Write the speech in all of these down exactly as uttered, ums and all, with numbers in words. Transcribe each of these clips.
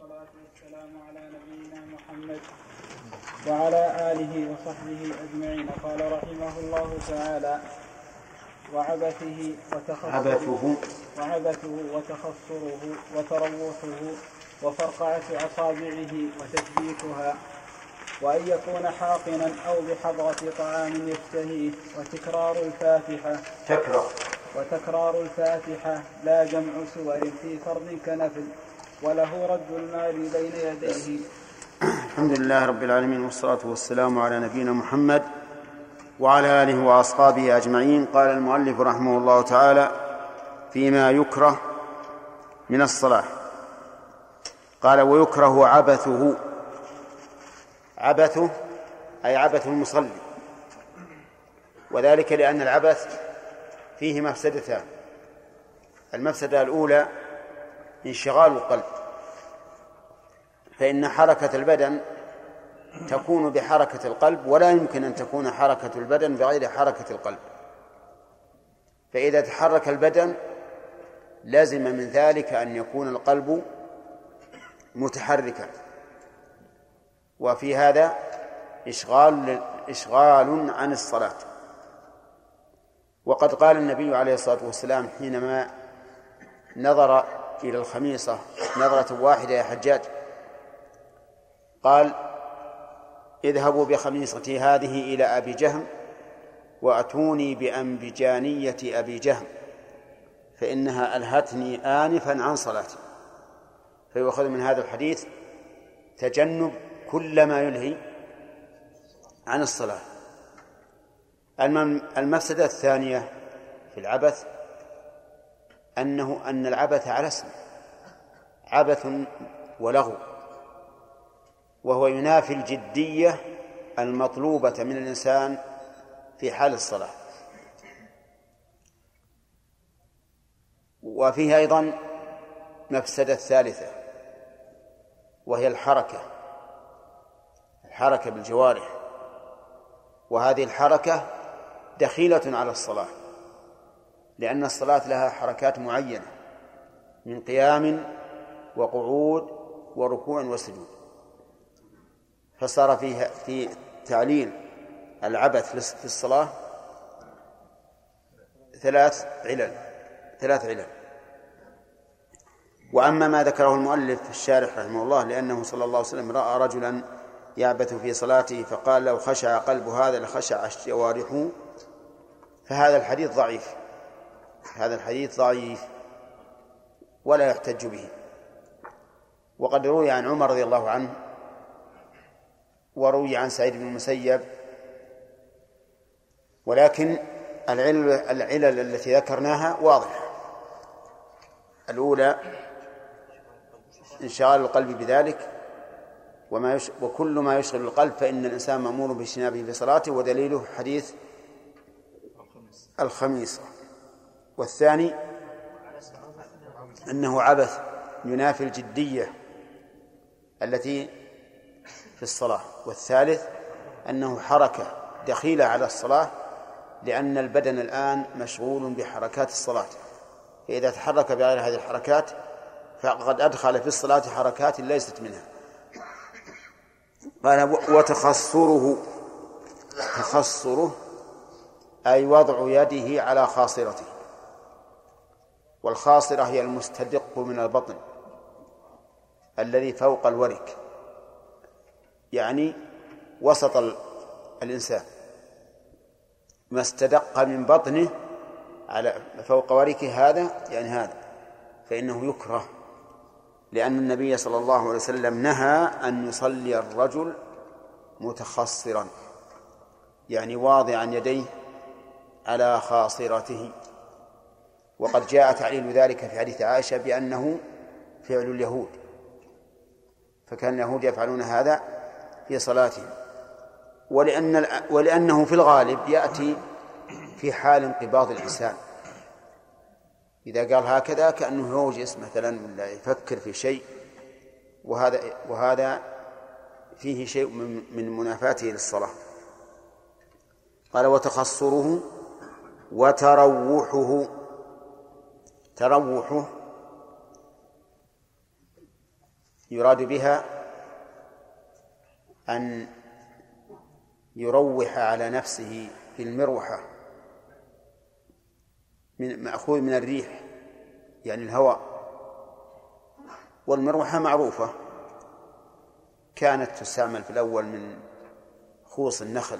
والصلاة والسلام على نبينا محمد وعلى آله وصحبه أجمعين. قال رحمه الله تعالى: وعبثه وتخصره وعبثه وتخصره وتروحه وفرقعة أصابعه وتثبيتها، وأن يكون حاقنا أو بحضرة طعام يشتهيه، وتكرار الفاتحة تكرر وتكرار الفاتحة لا جمع سور في فرض كنفل، وله رد المال بين يديه. الحمد لله رب العالمين، والصلاة والسلام على نبينا محمد وعلى آله وأصحابه أجمعين. قال المؤلف رحمه الله تعالى فيما يكره من الصلاة، قال: ويكره عبثه. عبثه أي عبث المصلي، وذلك لأن العبث فيه مفسدتان: المفسدة الأولى انشغال القلب، فإن حركة البدن تكون بحركة القلب، ولا يمكن أن تكون حركة البدن بغير حركة القلب، فإذا تحرك البدن لازم من ذلك أن يكون القلب متحركا، وفي هذا إشغال إشغال عن الصلاة. وقد قال النبي عليه الصلاة والسلام حينما نظر إلى الخميصة نظرة واحدة: يا حجاج، قال: اذهبوا بخميصتي هذه إلى أبي جهم وأتوني بأنبجانية أبي جهم، فإنها ألهتني آنفا عن صلاتي. فيؤخذ من هذا الحديث تجنب كل ما يلهي عن الصلاة. المفسدة الثانية في العبث أنه أن العبث على اسمه عبث ولغو، وهو ينافي الجدية المطلوبة من الإنسان في حال الصلاة. وفيه أيضا مفسدة ثالثة، وهي الحركة الحركة بالجوارح، وهذه الحركة دخيلة على الصلاة، لأن الصلاة لها حركات معينة من قيام وقعود وركوع وسجود، فصار فيها في تعليل العبث في الصلاة ثلاث علل ثلاث علل. وأما ما ذكره المؤلف الشارح رحمه الله، لأنه صلى الله عليه وسلم رأى رجلا يعبث في صلاته فقال: لو خشع قلب هذا لخشع جوارحه، فهذا الحديث ضعيف هذا الحديث ضعيف ولا يحتج به. وقد روي عن عمر رضي الله عنه، وروي عن سعيد بن المسيب، ولكن العلل, العلل التي ذكرناها واضحة: الأولى انشغال القلب بذلك، وما يش... وكل ما يشغل القلب فإن الإنسان مأمور باجتنابه في صلاته، ودليله حديث الخميصة. والثاني أنه عبث ينافي الجدية التي في الصلاة. والثالث أنه حركة دخيلة على الصلاة، لأن البدن الآن مشغول بحركات الصلاة، فإذا تحرك بغير هذه الحركات فقد أدخل في الصلاة حركات ليست منها. قال: وتخصره تخصره أي وضع يده على خاصرته، والخاصرة هي المستدق من البطن الذي فوق الورك، يعني وسط الإنسان، ما استدق من بطنه على فوق وركه، هذا يعني هذا فإنه يكره، لأن النبي صلى الله عليه وسلم نهى أن يصلي الرجل متخصرا، يعني واضعا يديه على خاصرته. وقد جاء تعليل ذلك في حديث عائشة بأنه فعل اليهود، فكان اليهود يفعلون هذا في صلاتهم، ولأن ولأنه في الغالب يأتي في حال انقباض الإنسان، إذا قال هكذا كأنه يوجس مثلا ولا يفكر في شيء، وهذا وهذا فيه شيء من منافاته للصلاة. قال: وتخصره وتروحه تروحه يراد بها أن يروح على نفسه في المروحة من مأخوذ من الريح يعني الهواء، والمروحة معروفة كانت تستعمل في الأول من خوص النخل،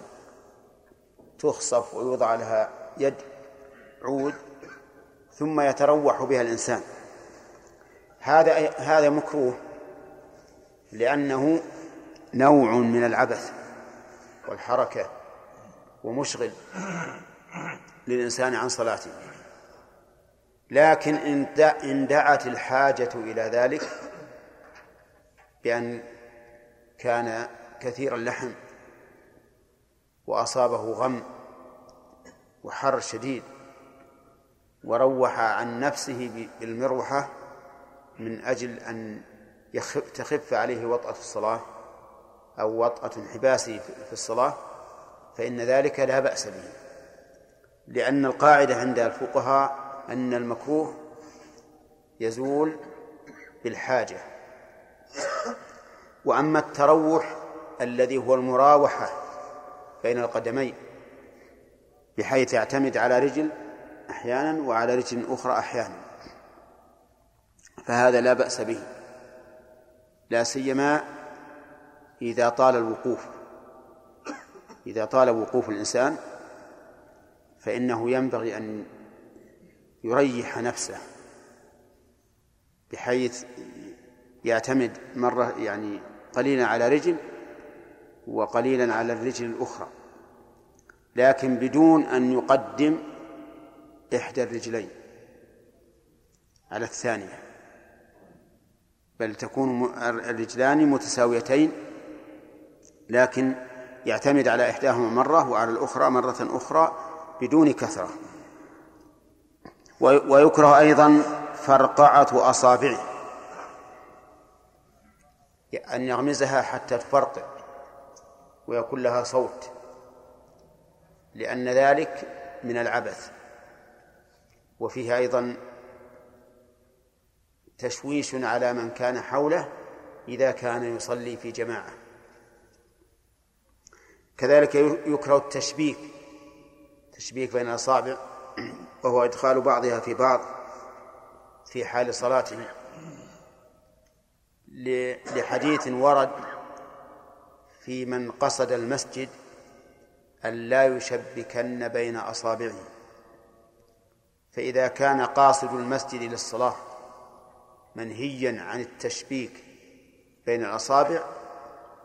تخصف ويوضع لها يد عود ثم يتروح بها الإنسان. هذا هذا مكروه لأنه نوع من العبث والحركة ومشغل للإنسان عن صلاته، لكن إن دعت الحاجة إلى ذلك بأن كان كثير اللحم وأصابه غم وحر شديد وروح عن نفسه بالمروحة من أجل أن تخف عليه وطأة الصلاة أو وطأة انحباسه في الصلاة، فإن ذلك لا بأس به، لأن القاعدة عند الفقهاء أن المكروه يزول بالحاجة. وأما التروح الذي هو المراوحة بين القدمين بحيث يعتمد على رجل أحيانا وعلى رجل أخرى أحيانا، فهذا لا بأس به، لا سيما إذا طال الوقوف، إذا طال وقوف الإنسان فإنه ينبغي أن يريح نفسه بحيث يعتمد مرة يعني قليلا على رجل وقليلا على الرجل الأخرى، لكن بدون أن يقدم إحدى الرجلين على الثانية، بل تكون الرجلان متساويتين لكن يعتمد على إحداهما مرة وعلى الأخرى مرة أخرى بدون كثرة. ويكره أيضا فرقعة أصابعه، أن يغمزها حتى تفرقع ويكون لها صوت، لأن ذلك من العبث، وفيه أيضا تشويش على من كان حوله إذا كان يصلي في جماعة. كذلك يكره التشبيك، تشبيك بين الأصابع وهو إدخال بعضها في بعض في حال صلاته، لحديث ورد في من قصد المسجد أن لا يشبكن بين أصابعه، فإذا كان قاصد المسجد للصلاة منهيا عن التشبيك بين الأصابع،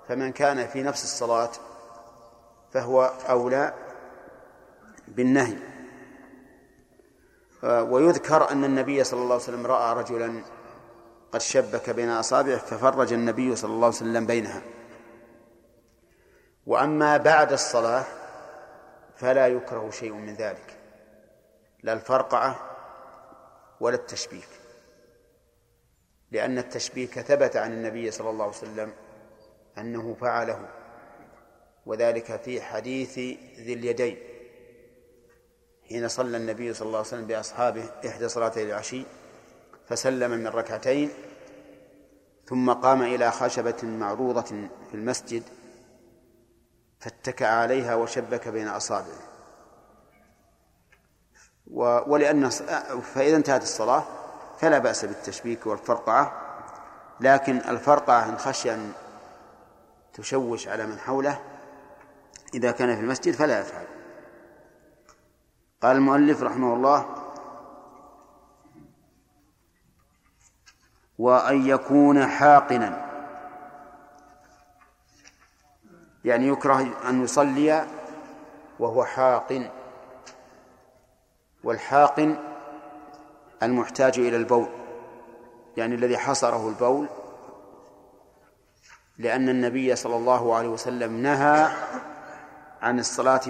فمن كان في نفس الصلاة فهو أولى بالنهي. ويذكر أن النبي صلى الله عليه وسلم رأى رجلا قد شبك بين أصابعه ففرج النبي صلى الله عليه وسلم بينها. وأما بعد الصلاة فلا يكره شيء من ذلك، لا الفرقعة ولا التشبيك، لأن التشبيك ثبت عن النبي صلى الله عليه وسلم أنه فعله، وذلك في حديث ذي اليدين حين صلى النبي صلى الله عليه وسلم بأصحابه إحدى صلاتي العشي فسلم من ركعتين ثم قام إلى خشبة معروضة في المسجد فاتكأ عليها وشبك بين أصابعه، ولأن فإذا انتهت الصلاة فلا بأس بالتشبيك والفرقعة، لكن الفرقعة إن خشي أن تشوش على من حوله إذا كان في المسجد فلا يفعل. قال المؤلف رحمه الله: وأن يكون حاقنا، يعني يكره أن يصلي وهو حاقن، والحاقن المحتاج إلى البول، يعني الذي حصره البول، لأن النبي صلى الله عليه وسلم نهى عن الصلاة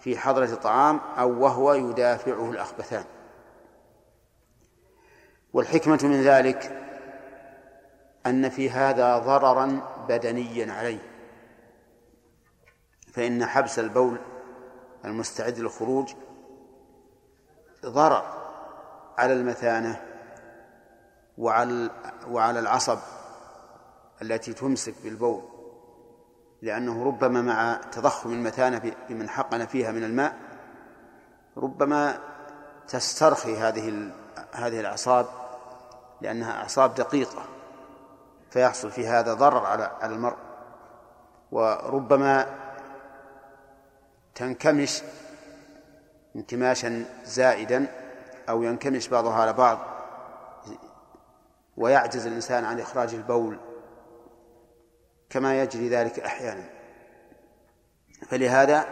في حضرة الطعام أو وهو يدافعه الأخبثان. والحكمة من ذلك أن في هذا ضررا بدنيا عليه، فإن حبس البول المستعد للخروج ضرر على المثانة وعلى وعلى العصب التي تمسك بالبول، لأنه ربما مع تضخم المثانة بمن حقن فيها من الماء ربما تسترخي هذه هذه الأعصاب، لأنها أعصاب دقيقة، فيحصل في هذا ضرر على على المرء، وربما تنكمش انكماشا زائدا أو ينكمش بعضها على بعض ويعجز الإنسان عن إخراج البول كما يجري ذلك أحيانا. فلهذا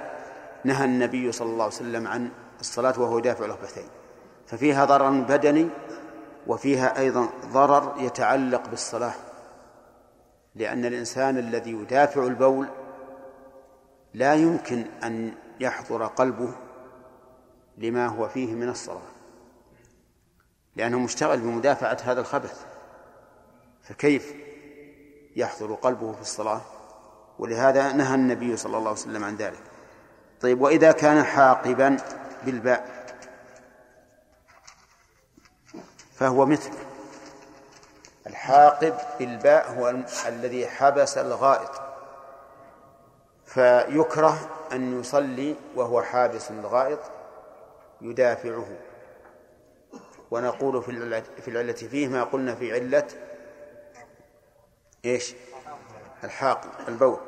نهى النبي صلى الله عليه وسلم عن الصلاة وهو دافع الخبثين، ففيها ضرر بدني وفيها أيضا ضرر يتعلق بالصلاة، لأن الإنسان الذي يدافع البول لا يمكن أن يحضر قلبه لما هو فيه من الصلاة، لأنه مشتغل بمدافعة هذا الخبث، فكيف يحضر قلبه في الصلاة؟ ولهذا نهى النبي صلى الله عليه وسلم عن ذلك. طيب، وإذا كان حاقبا بالباء فهو مثل الحاقب بالباء، هو الذي حبس الغائط، فيكره أن يصلي وهو حابس الغائط يدافعه. ونقول في العلة فيه ما قلنا في علة إيش؟ الحاقب البول.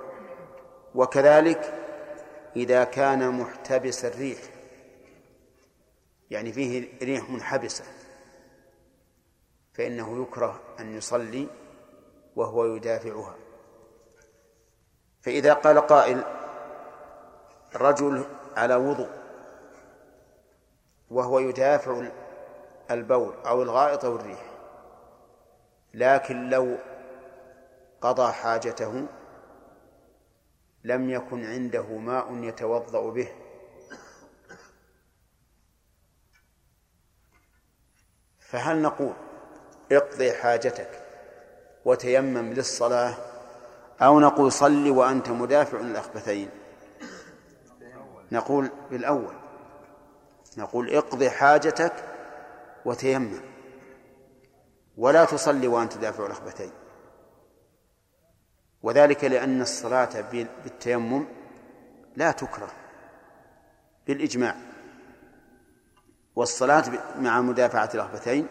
وكذلك إذا كان محتبس الريح، يعني فيه ريح منحبسة، فإنه يكره أن يصلي وهو يدافعها. فإذا قال قائل: الرجل على وضوء وهو يدافع البول أو الغائط أو الريح، لكن لو قضى حاجته لم يكن عنده ماء يتوضأ به، فهل نقول اقضي حاجتك وتيمم للصلاة، أو نقول صلي وأنت مدافع للأخبثين؟ نقول بالأول، نقول اقضي حاجتك وتيمم، ولا تصلي وأنت دافع الأخبثين، وذلك لأن الصلاة بالتيمم لا تكره بالإجماع، والصلاة مع مدافعة الأخبثين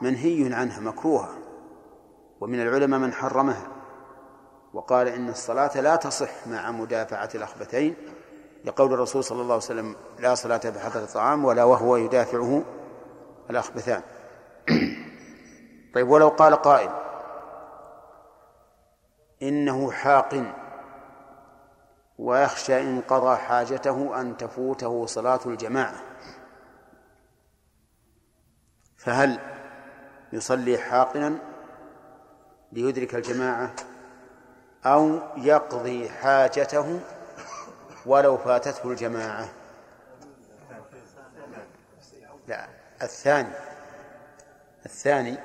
منهي عنها مكروهة، ومن العلماء من حرمها وقال إن الصلاة لا تصح مع مدافعة الأخبثين، لقول الرسول صلى الله عليه وسلم: لا صلاة بحضر الطعام ولا وهو يدافعه الأخبثان. طيب، ولو قال قائل: إنه حاق ويخشى إن قضى حاجته أن تفوته صلاة الجماعة، فهل يصلي حاقنا ليدرك الجماعة، أو يقضي حاجته ولو فاتته الجماعة؟ لا، الثاني الثاني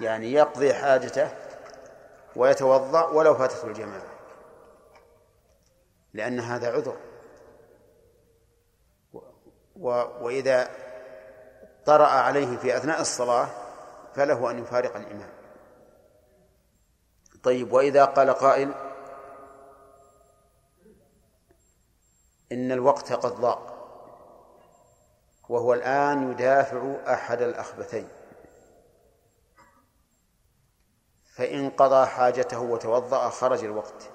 يعني يقضي حاجته ويتوضأ ولو فاتته الجماعة، لأن هذا عذر، وإذا طرأ عليه في أثناء الصلاة فله أن يفارق الإمام. طيب، وإذا قال قائل: إن الوقت قد ضاق وهو الآن يدافع أحد الأخبثين، فإن قضى حاجته وتوضأ خرج الوقت،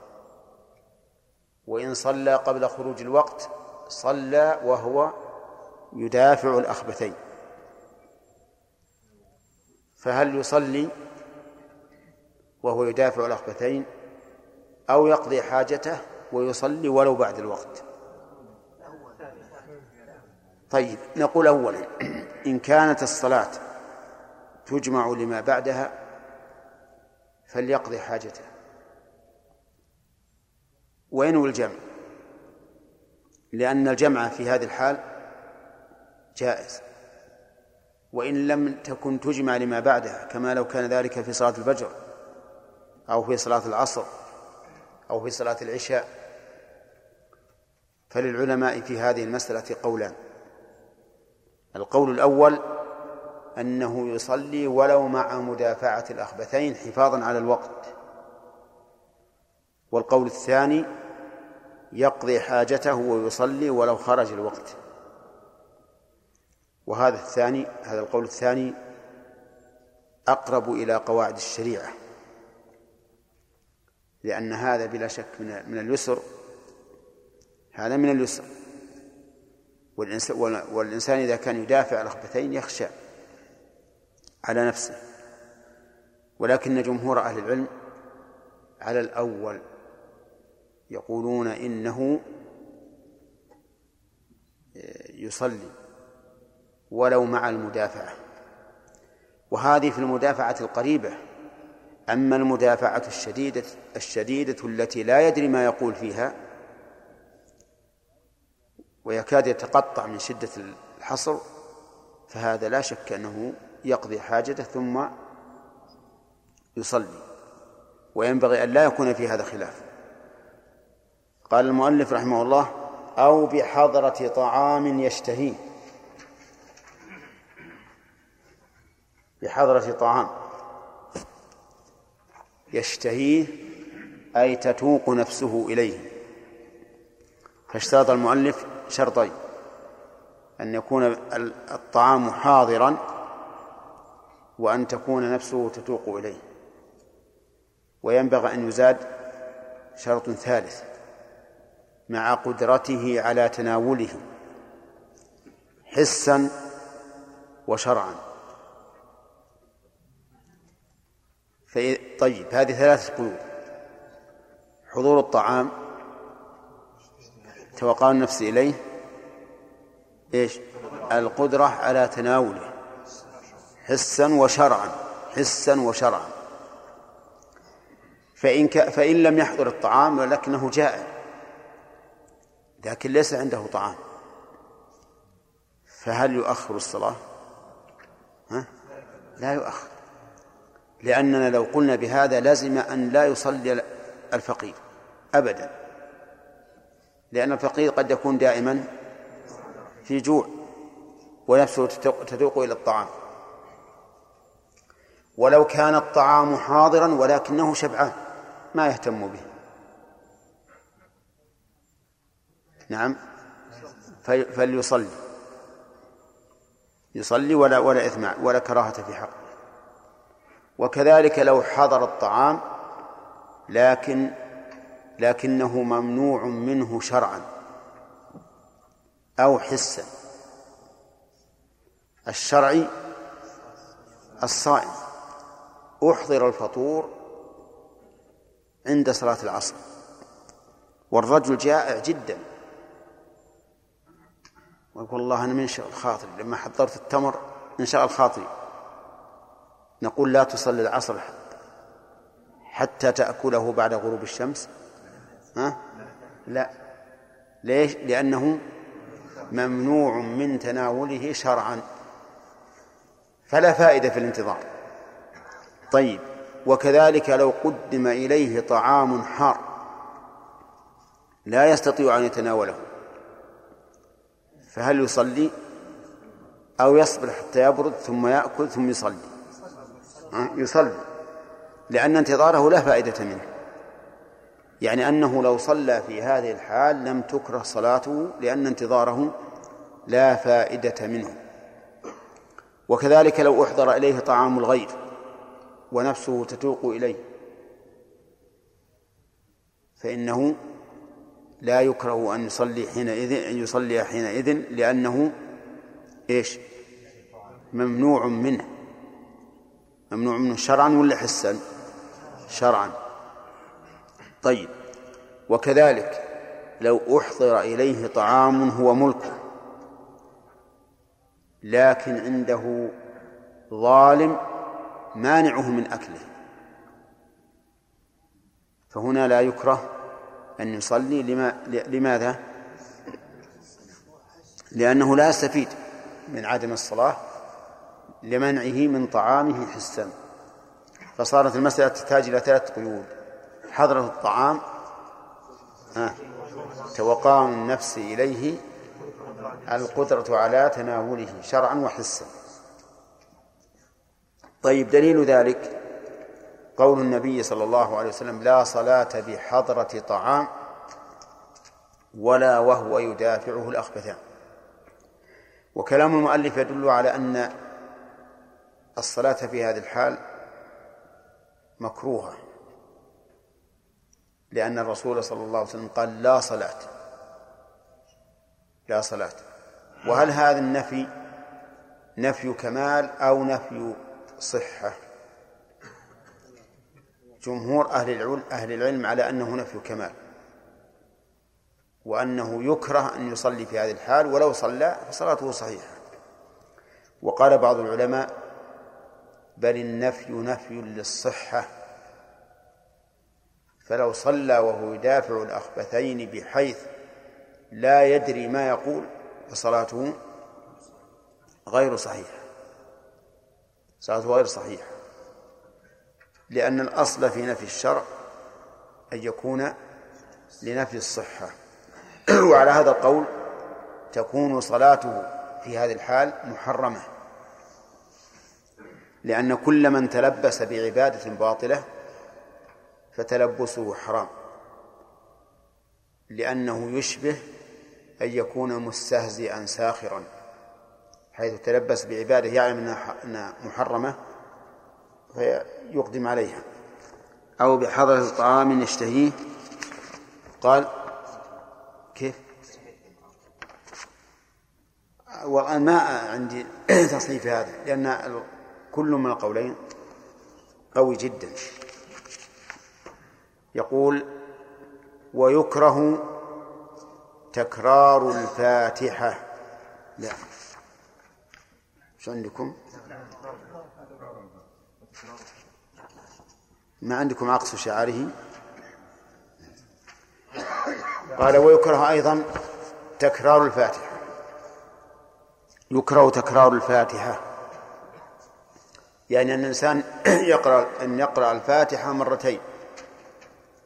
وإن صلى قبل خروج الوقت صلى وهو يدافع الأخبثين، فهل يصلي وهو يدافع الأخبثين، أو يقضي حاجته ويصلي ولو بعد الوقت؟ طيب، نقول أولا: إن كانت الصلاة تجمع لما بعدها فليقضي حاجته وينوي الجمع، لأن الجمع في هذه الحال جائز، وإن لم تكن تجمع لما بعدها، كما لو كان ذلك في صلاة الفجر أو في صلاة العصر أو في صلاة العشاء، فللعلماء في هذه المسألة قولان: القول الأول أنه يصلي ولو مع مدافعة الأخبثين حفاظا على الوقت. والقول الثاني يقضي حاجته ويصلي ولو خرج الوقت. وهذا الثاني هذا القول الثاني أقرب إلى قواعد الشريعة، لأن هذا بلا شك من اليسر، هذا من اليسر. والإنسان إذا كان يدافع الأخبثين يخشى على نفسه، ولكن جمهور أهل العلم على الأول، يقولون إنه يصلي ولو مع المدافعة، وهذه في المدافعة القريبة. أما المدافعة الشديدة الشديدة التي لا يدري ما يقول فيها ويكاد يتقطع من شدة الحصر، فهذا لا شك أنه يقضي حاجته ثم يصلي، وينبغي أن لا يكون في هذا خلاف. قال المؤلف رحمه الله: أو بحضرة طعام يشتهيه، بحضرة طعام يشتهيه أي تتوق نفسه إليه. فاشترط المؤلف شرطين: أن يكون الطعام حاضرا، وأن تكون نفسه تتوق إليه. وينبغي أن يزاد شرط ثالث: مع قدرته على تناوله حسا وشرعا. طيب، هذه ثلاثة قيود: حضور الطعام، توقع النفس إليه، إيش؟ القدرة على تناوله حسا وشرعا، حسا وشرعا. فإن, ك... فإن لم يحضر الطعام ولكنه جائع، لكن ليس عنده طعام، فهل يؤخر الصلاة؟ ها؟ لا يؤخر، لأننا لو قلنا بهذا لازم أن لا يصلي الفقير أبدا، لأن الفقير قد يكون دائما في جوع ونفسه تذوق إلى الطعام. ولو كان الطعام حاضرا ولكنه شبعان ما يهتم به، نعم، فليصلي، يصلي ولا ولا إثم ولا كراهة في حقه. وكذلك لو حضر الطعام لكن لكنه ممنوع منه شرعا أو حسا. الشرعي الصائم أحضر الفطور عند صلاة العصر، والرجل جائع جدا ويقول: الله أنا من شاء الخاطري، لما حضرت التمر من شاء الخاطري. نقول: لا تصلي العصر حتى تأكله بعد غروب الشمس؟ ها؟ لا. ليش؟ لأنه ممنوع من تناوله شرعا، فلا فائدة في الانتظار. طيب، وكذلك لو قدم إليه طعام حار لا يستطيع أن يتناوله، فهل يصلي أو يصبر حتى يبرد ثم يأكل ثم يصلي؟ يصلي، لأن انتظاره لا فائدة منه. يعني أنه لو صلى في هذه الحال لم تكره صلاته، لأن انتظاره لا فائدة منه. وكذلك لو أحضر إليه طعام الغير ونفسه تتوق إليه، فإنه لا يكره أن يصلي حينئذ، أن يصلي حينئذ لأنه إيش؟ ممنوع منه، ممنوع منه شرعا ولا حسا؟ شرعا. طيب، وكذلك لو أحضر إليه طعام هو ملكه لكن عنده ظالم مانعه من أكله، فهنا لا يكره أن يصلي. لماذا؟ لأنه لا يستفيد من عدم الصلاة لمنعه من طعامه حسا. فصارت المسألة تحتاج إلى ثلاث قيود: حضرة الطعام، آه. توقع النفس إليه، القدرة على تناوله شرعا وحسا. طيب دليل ذلك قول النبي صلى الله عليه وسلم: لا صلاة بحضرة طعام ولا وهو يدافعه الأخبثان. وكلام المؤلف يدل على أن الصلاة في هذه الحال مكروهة، لأن الرسول صلى الله عليه وسلم قال: لا صلاة لا صلاة. وهل هذا النفي نفي كمال أو نفي صحة؟ جمهور أهل العلم على أنه نفي كمال، وأنه يكره أن يصلي في هذه الحال، ولو صلى فصلاته صحيحة. وقال بعض العلماء: بل النفي نفي للصحة، فلو صلى وهو يدافع الأخبثين بحيث لا يدري ما يقول فصلاته غير صحيحة صلاته غير صحيحة لأن الأصل في نفي الشرع أن يكون لنفي الصحة. وعلى هذا القول تكون صلاته في هذه الحال محرمة، لأن كل من تلبس بعبادة باطلة فتلبسه حرام، لأنه يشبه أن يكون مستهزئا ساخرا، حيث تلبس بعبادة يعلم أنها محرمة فيقدم عليها. أو بحضرة طعام يشتهيه، قال كيف؟ والآن ما عندي تصنيف هذا، لأن كل من القولين قوي جدا. يقول: ويكره تكرار الفاتحة. لا، شو عندكم؟ ما عندكم عقص شعاره؟ قال: ويكره أيضا تكرار الفاتحة. يكره تكرار الفاتحة يعني أن الإنسان يقرأ أن يقرأ الفاتحة مرتين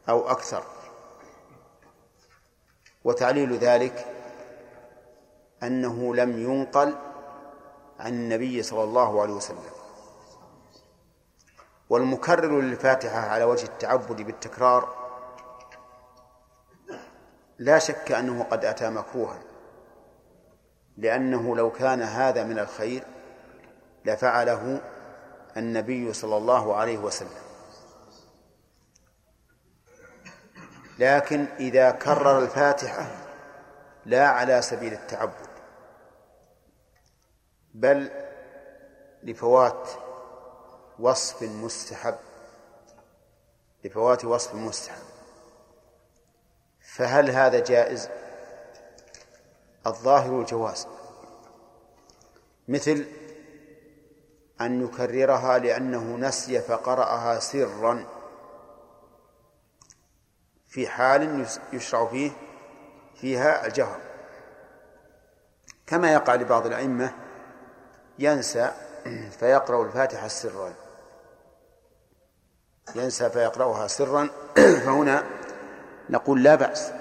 أو أكثر. وتعليل ذلك أنه لم ينقل عن النبي صلى الله عليه وسلم، والمكرر للفاتحة على وجه التعبد بالتكرار لا شك أنه قد أتى مكروها، لأنه لو كان هذا من الخير لفعله النبي صلى الله عليه وسلم، لكن إذا كرر الفاتحة لا على سبيل التعبد بل لفوات وصف مستحب لفوات وصف مستحب فهل هذا جائز؟ الظاهر الجواز، مثل أن يكررها لأنه نسي فقرأها سرا في حال يشرع فيه فيها الجهر، كما يقع لبعض الأئمة ينسى فيقرأ الفاتحة سرا ينسى فيقرأها سرا فهنا نقول لا بأس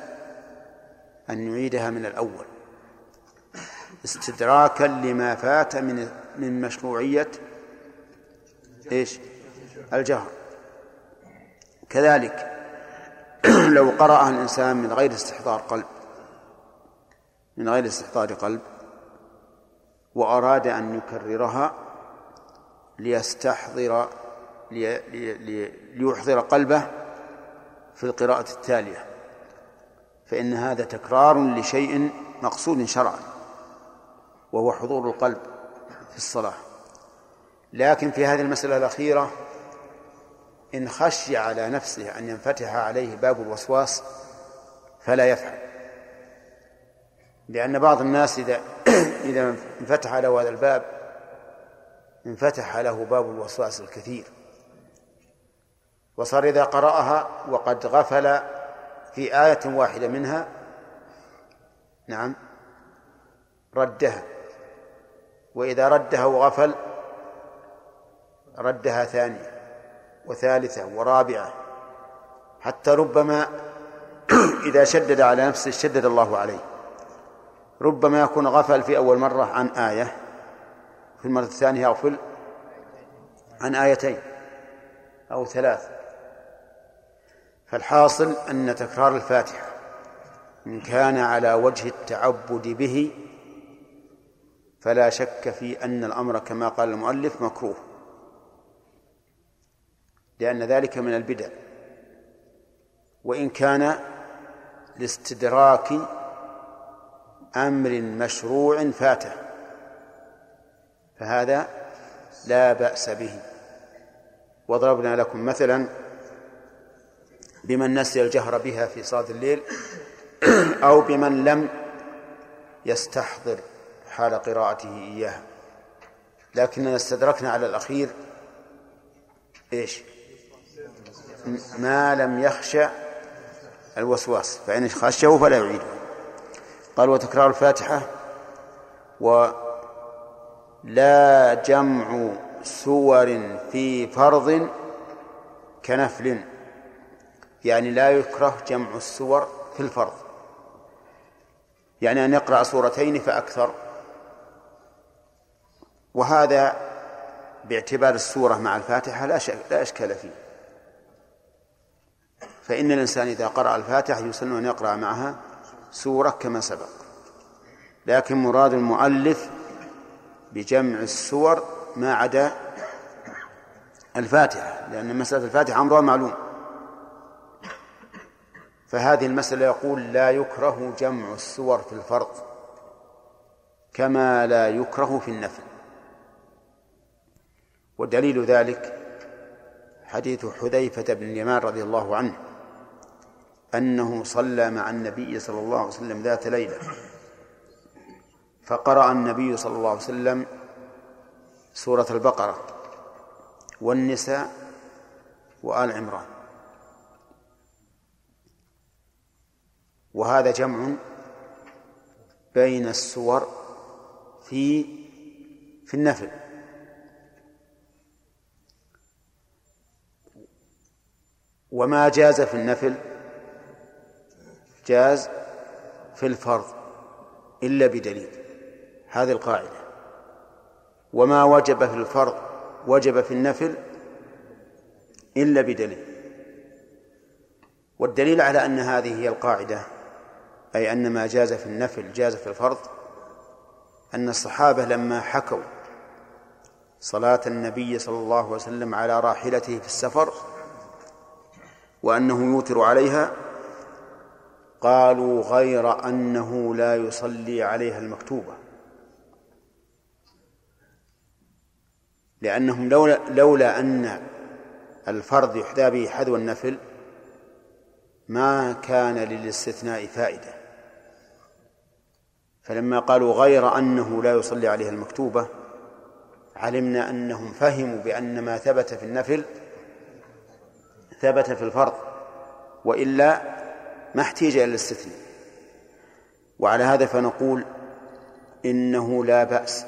أن نعيدها من الأول استدراكا لما فات من من مشروعية إيش الجهر. كذلك لو قرأها الإنسان من غير استحضار قلب من غير استحضار قلب وأراد أن يكررها ليستحضر لي لي لي ليحضر قلبه في القراءة التالية، فإن هذا تكرار لشيء مقصود شرعا وهو حضور القلب في الصلاة. لكن في هذه المسألة الأخيرة إن خشي على نفسه أن ينفتح عليه باب الوسواس فلا يفعل، لأن بعض الناس إذا إذا انفتح له هذا الباب انفتح له باب الوسواس الكثير، وصار إذا قرأها وقد غفل في آية واحدة منها نعم ردها، وإذا ردها وغفل ردها ثانية وثالثة ورابعة، حتى ربما إذا شدد على نفسه شدد الله عليه. ربما يكون غفل في أول مرة عن آية، في المرة الثانية يغفل عن آيتين أو ثلاث. فالحاصل أن تكرار الفاتحة إن كان على وجه التعبد به فلا شك في أن الأمر كما قال المؤلف مكروه، لأن ذلك من البدع، وإن كان لاستدراك أمر مشروع فاته فهذا لا بأس به. وضربنا لكم مثلا بمن نسي الجهر بها في صلاة الليل أو بمن لم يستحضر حال قراءته إياها، لكننا استدركنا على الأخير إيش؟ ما لم يخشى الوسواس، فإن خشيه فلا يعيده. قال وتكرار الفاتحة ولا جمع سور في فرض كنفل، يعني لا يكره جمع السور في الفرض، يعني أن يقرأ سورتين فأكثر، وهذا باعتبار السورة مع الفاتحة لا, لا أشكال فيه، فإن الإنسان إذا قرأ الفاتحة يسن أن يقرأ معها سورة كما سبق. لكن مراد المؤلف بجمع السور ما عدا الفاتحة، لأن مسألة الفاتحة أمرها معلوم، فهذه المسألة يقول لا يكره جمع السور في الفرض كما لا يكره في النفل. ودليل ذلك حديث حذيفة بن اليمان رضي الله عنه أنه صلى مع النبي صلى الله عليه وسلم ذات ليلة، فقرأ النبي صلى الله عليه وسلم سورة البقرة والنساء وآل عمران، وهذا جمع بين السور في في النفل. وما جاز في النفل جاز في الفرض إلا بدليل، هذه القاعدة، وما وجب في الفرض وجب في النفل إلا بدليل. والدليل على أن هذه هي القاعدة، أي أن ما جاز في النفل جاز في الفرض، أن الصحابة لما حكوا صلاة النبي صلى الله عليه وسلم على راحلته في السفر وأنه يوتر عليها قالوا غير أنه لا يصلي عليها المكتوبة، لأنهم لولا, لولا أن الفرض يحذى به حذو النفل ما كان للاستثناء فائدة. فلما قالوا غير أنه لا يصلي عليها المكتوبة علمنا أنهم فهموا بأن ما ثبت في النفل ثبت في الفرض، وإلا ما احتيج إلى الاستثناء. وعلى هذا فنقول إنه لا بأس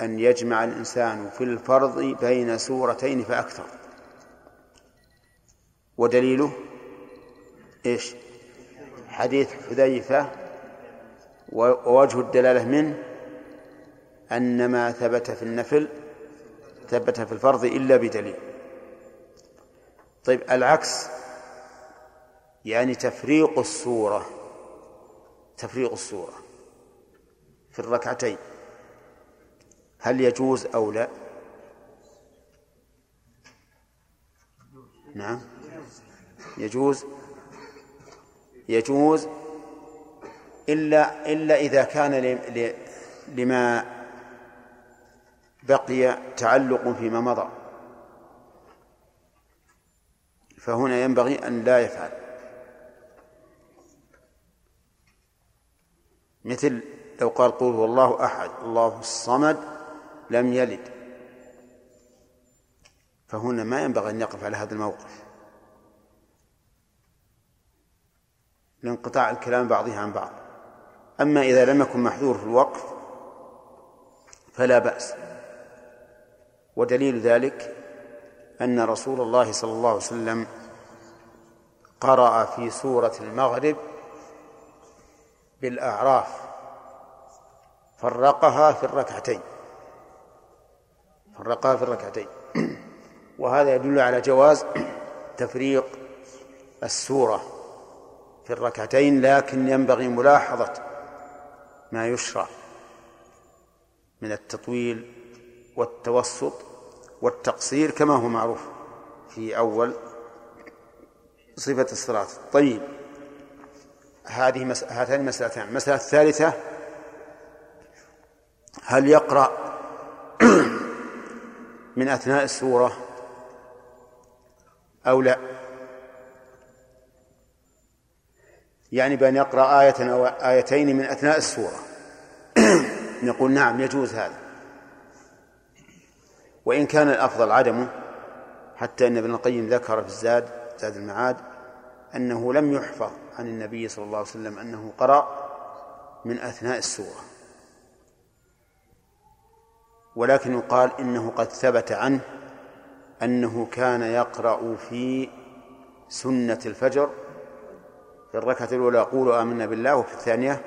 أن يجمع الإنسان في الفرض بين سورتين فأكثر، ودليله إيش؟ حديث حذيفة، ووجه الدلالة منه أن ما ثبت في النفل ثبت في الفرض إلا بدليل. طيب العكس، يعني تفريق السورة تفريق السورة في الركعتين هل يجوز أو لا؟ نعم يجوز يجوز إلا إلا إذا كان لما بقي تعلق فيما مضى، فهنا ينبغي أن لا يفعل. مثل لو قال قل هو الله أحد الله الصمد لم يلد، فهنا ما ينبغي أن يقف على هذا الموقف لانقطاع الكلام بعضها عن بعض. أما إذا لم يكن محذور في الوقف فلا بأس، ودليل ذلك أن رسول الله صلى الله عليه وسلم قرأ في سورة المغرب بالأعراف فرقها في الركعتين فرقها في الركعتين وهذا يدل على جواز تفريق السورة في الركعتين، لكن ينبغي ملاحظة ما يشرع من التطويل والتوسط والتقصير كما هو معروف في أول صفة الصلاة. طيب، هذه مس... هاتان المسألتان. المسألة الثالثة: هل يقرأ من أثناء السورة أو لا؟ يعني بأن يقرأ آية أو آيتين من أثناء السورة. نقول نعم، يجوز هذا، وإن كان الأفضل عدمه، حتى أن ابن القيم ذكر في الزاد زاد المعاد أنه لم يحفظ عن النبي صلى الله عليه وسلم أنه قرأ من أثناء السورة، ولكن يقال إنه قد ثبت عنه أنه كان يقرأ في سنة الفجر في الركعة الأولى قولوا آمنا بالله، وفي الثانية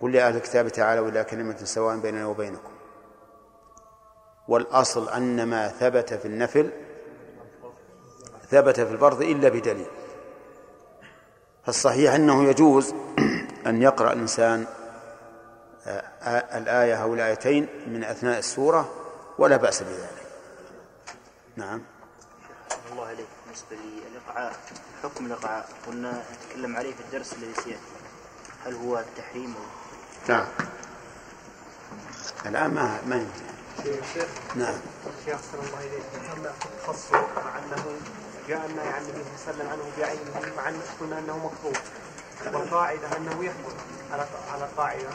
قل يا أهل الكتاب تعالوا إلى كلمة سواء بيننا وبينكم. والأصل أن ما ثبت في النفل ثبت في الفرض إلا بدليل. فالصحيح أنه يجوز أن يقرأ الإنسان الآية أو الآيتين من أثناء السورة، ولا بأس بذلك. نعم. الله عليك، بالنسبة للإقعاء، حكم الإقعاء قلنا نتكلم عليه في الدرس الذي سيأتي، هل هو التحريم؟ نعم. الآن ما ما يمكن. نعم. شيخ صلى الله عليه وسلم خص مع أنه جاء لنا عن النبي صلى الله عليه وسلم عنه بعينه، مع أنه قلنا أنه مكروه، والقاعدة أنه يحكم على على القاعدة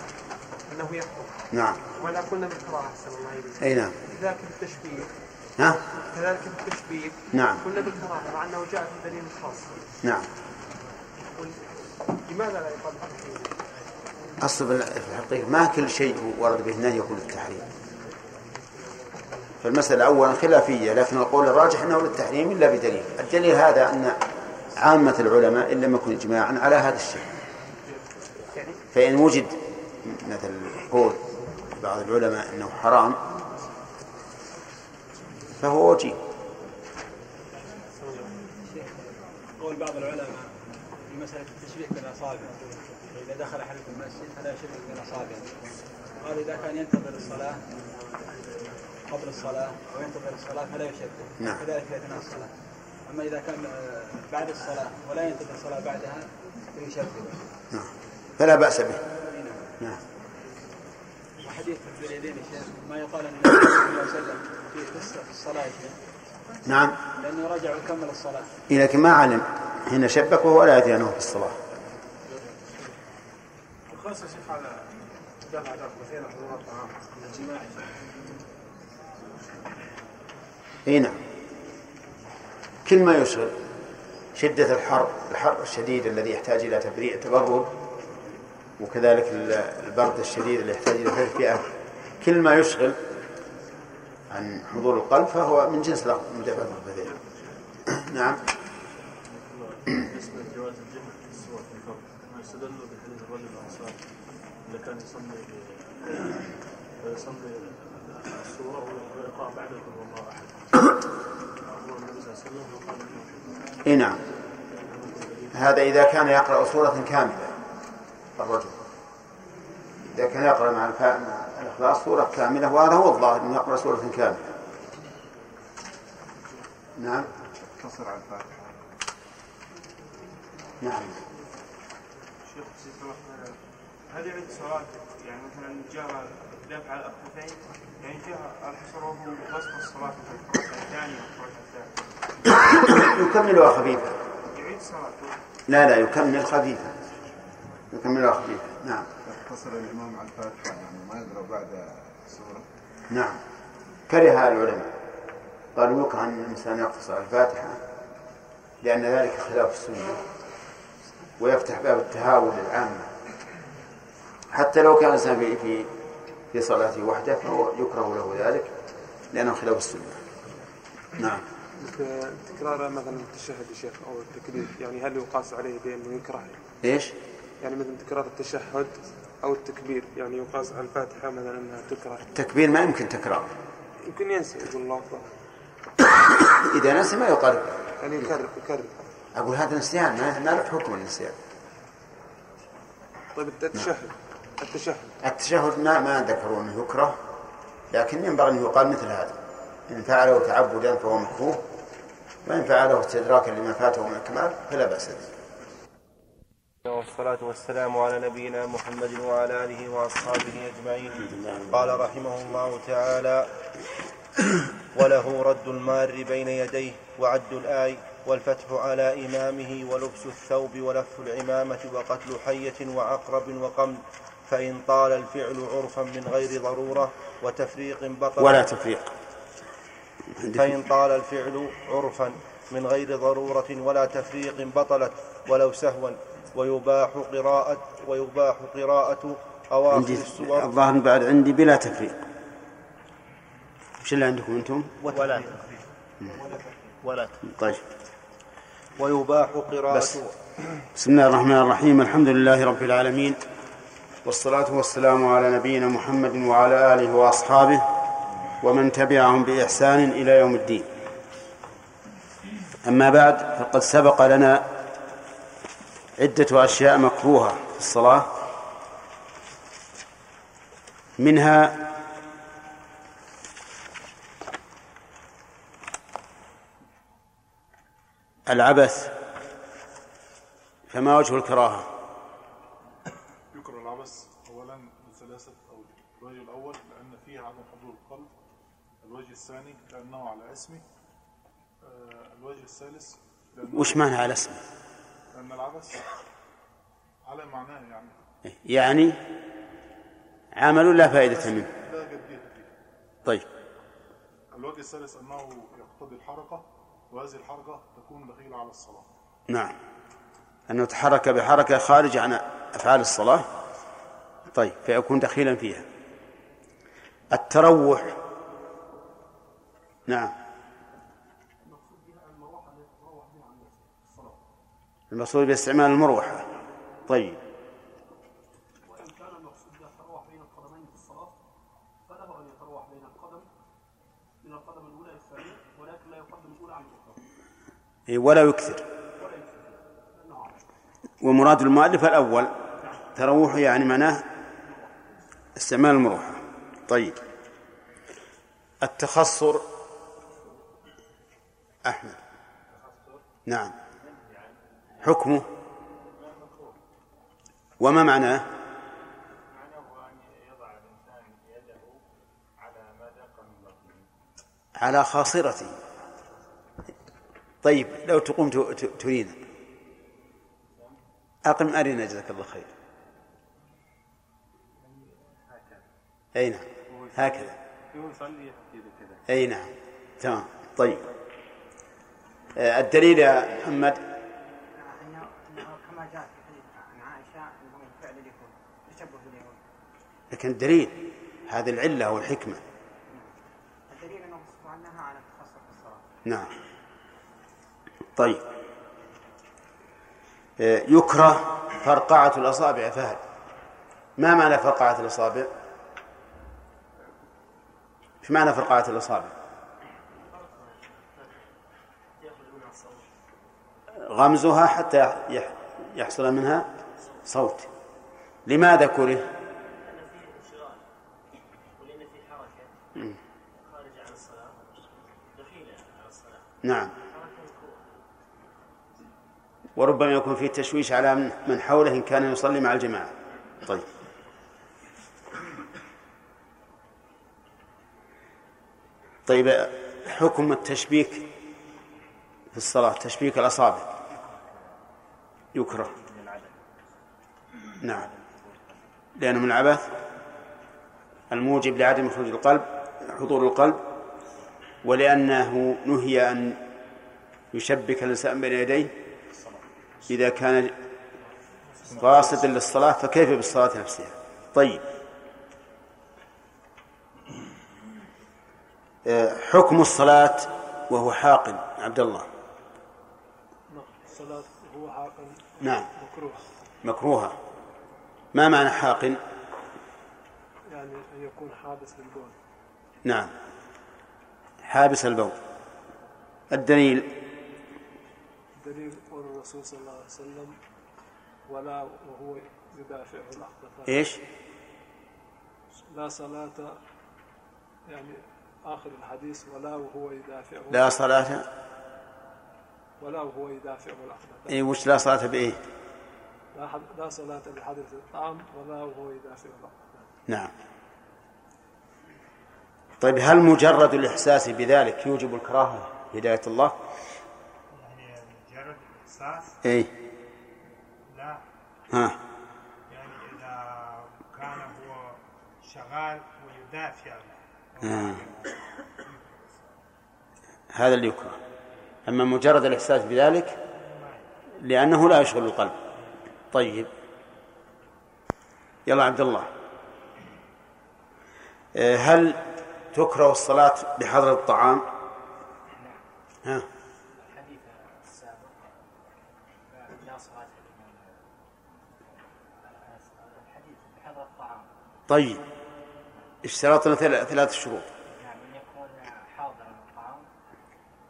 أنه يحكم. نعم. ولا كنا بالقراءة صلى الله عليه وسلم. أي نعم. كذلك التشبيه. ها؟ كذلك التشبيه. نعم. كنا بالقراءة مع أنه جاء في دليل خاص. نعم. لماذا لا يقال التحريم؟ أصل في الحقيقة ما كل شيء ورد به النهي يكون للتحريم. فالمسألة أولا خلافية، لكن القول الراجح أنه للتحريم إلا بدليل. الدليل هذا أن عامة العلماء إن لم يكن إجماعا على هذا الشيء. فإن وجد مثل قول بعض العلماء أنه حرام فهو وجيه. قول بعض العلماء في مسألة التشبيه بالأصابع، إذا دخل أحدكم المسجد فلا يشبه بالأصابع. قال إذا كان ينتظر الصلاة قبل الصلاة أو ينتظر الصلاة فلا يشبه، كذلك في أثناء الصلاة. أما إذا كان بعد الصلاة ولا ينتظر الصلاة بعدها فيشبه. نعم. فلا بأس به. نعم. وحديث اليدين يا شيخ، ما يقال أن النبي صلى الله عليه وسلم في قصة في الصلاة يا شيخ. نعم. لأنه رجع وكمل الصلاة. لكن ما علم هنا شبك وهو لا يدري أنه في الصلاة. خاصة شيخ على دفع دفع مثلا حضور الطعام الجماعي. اي نعم. كل ما يشغل، شدة الحر، الحر الشديد الذي يحتاج إلى تبريد تبرد، وكذلك البرد الشديد الذي يحتاج إلى تدفئة، كل ما يشغل عن حضور القلب فهو من جنس له مدافع البدن. نعم. بالنسبة لجواز الجمع في الصور في الفرد، ما يستدل بحديث الرجل الأنصاري اللي كان يصلي يصلي الصورة ويقرأ بعد قول الله أحد. إيه نعم. هذا إذا كان يقرأ صورة كاملة الرجل، إذا كان يقرأ مع الإخلاص صورة كاملة، وهذا هو الظاهر أن يقرأ صورة كاملة. نعم. تصل على الفاتحة. نعم. شيخ سيدنا هل يعني صلاة يعني مثلا جاء دفع الأخفين، يعني جاء الحصر وهو وصف الصلاة في الركعة الثانية والركعة الثالثة يكملها خفيفة؟ يعيد صلاته؟ لا لا يكمل خفيفة، يكملها خفيفة. نعم. يقتصر الإمام على الفاتحة يعني ما يقرأ بعد السورة. نعم. كرهها العلماء، قالوا يكره أن الإنسان يقتصر على الفاتحة لأن ذلك خلاف السنة ويفتح باب التهاون للعامة. حتى لو كان الإنسان في في في صلاته وحده فهو يكره له ذلك لأنه خلاف السنة. نعم. تكرار مثلا التشهد يا شيخ أو التكبير، يعني هل يقاس عليه بأنه يكره؟ ليش؟ يعني مثلا تكرار التشهد أو التكبير، يعني يقاس على الفاتحة مثلا أنها تكره. التكبير ما يمكن تكرار. يمكن ينسى يقول الله أكبر. إذا نسي ما يقرب يعني يكرر يكرر. أقول هذا نسيان ما له حكم النسيان. طيب التشهد التشهد التشهد ما ما ذكروا أنه يكره، لكن ينبغي أن يقال مثل هذا: إن فعله تعبدا فهو مكروه، وإن فعله استدراكا لما فاته من الكمال فلا بأس به. والصلاة والسلام على نبينا محمد وعلى آله وأصحابه أجمعين. قال رحمه الله تعالى: وله رد المار بين يديه وعد الآي والفتح على إمامه ولبس الثوب ولف العمامة وقتل حية وعقرب وقمل، فإن طال الفعل عرفا من غير ضرورة وتفريق بطل ولا تفريق فإن طال الفعل عرفا من غير ضرورة ولا تفريق بطلت ولو سهوا. ويباح قراءة ويباح قراءة أواخر السور. الظاهر بعد عندي بلا تفريق. وش اللي عندكم أنتم؟ ولا تفريق ولا تفريق. طيب. ويباح قراءة. بس. بسم الله الرحمن الرحيم. الحمد لله رب العالمين، والصلاة والسلام على نبينا محمد وعلى آله وأصحابه ومن تبعهم بإحسان إلى يوم الدين. أما بعد، فقد سبق لنا عدة أشياء مكروهة في الصلاة، منها العبث. فما وجه الكراهة؟ يكره العبث أولا بثلاثة أوجه: الوجه الأول لأن فيه عدم حضور القلب، الوجه الثاني لأنه على اسمه، الوجه الثالث لأنه وش معنى على اسمه؟ لأن العبث على معناه يعني يعني عمل لا فائدة منه. طيب. الوجه الثالث أنه يقتضي الحركة، وهذه الحركة تكون دخيلة على الصلاة. نعم، أنه تحرك بحركة خارجة عن أفعال الصلاة، طيب، فيكون دخيلا فيها. التروح. نعم، المقصود باستعمال المروحة. طيب. وإن كان المقصود بالتروح بين القدمين في الصلاة فله أن يتروح بين القدم من القدم الأولى والثانية، ولكن لا يقدم الأولى عن الأخرى ولا يكثر. ومراد المؤلف الأول تروح، يعني معناه استعمال المروحة. طيب. التخصر. أحمد. نعم، حكمه وما معناه؟ معناه أن يضع الإنسان يده على ما دق من بطنه، على خاصرته. طيب، لو تقوم ترينا أقم، أرينا جزاك الله خير. أي نعم، هكذا. أي نعم، تمام. طيب، الدليل يا محمد. لكن الدليل هذه العلة والحكمة. الدليل أنه عنها على التخصص في الصلاة. نعم. طيب. يكره فرقعة الأصابع. فهل ما معنى فرقعة الأصابع؟ إيش معنى فرقعة الأصابع؟ غمزها حتى يحصل منها صوت. لماذا كره؟ نعم. وربما يكون فيه تشويش على من حوله إن كان يصلي مع الجماعة. طيب. طيب، حكم التشبيك في الصلاة، تشبيك الأصابع. يكره. نعم، لأنه من العبث الموجب لعدم خروج القلب حضور القلب، ولأنه نهي أن يشبك الإنسان بين يديه إذا كان قاصدا للصلاة، فكيف بالصلاة نفسها. طيب. حكم الصلاة وهو حاقن. عبد الله. الصلاة وهو حاقن. نعم، مكروه. مكروهة. ما معنى حاقن؟ يعني أن يكون حابس للبول. نعم، حابس البول. الدليل الدليل قول الرسول صلى الله عليه وسلم ولا وهو يدافع الأحداث. إيش؟ لا صلاة يعني آخر الحديث ولا وهو يدافع. لا صلاة ولا وهو يدافع الأحداث. إيه وش لا صلاة بإيه؟ لا, حد... لا صلاة بحدث الطعام ولا وهو يدافع الأحداث. نعم. طيب هل مجرد الإحساس بذلك يوجب الكراهة هداية الله؟ يعني مجرد الإحساس؟ إيه. لا. ها. يعني إذا كان هو شغال ويدافع. آه. هذا اللي يكره. أما مجرد الإحساس بذلك لأنه لا يشغل القلب. طيب. يلا عبد الله. هل تكره الصلاة بحضر الطعام؟ ها. الحديث السابق لا صلاة الحديث بحضر الطعام. طيب اشتراط ثلاث شروط. نعم أن يكون حاضرا الطعام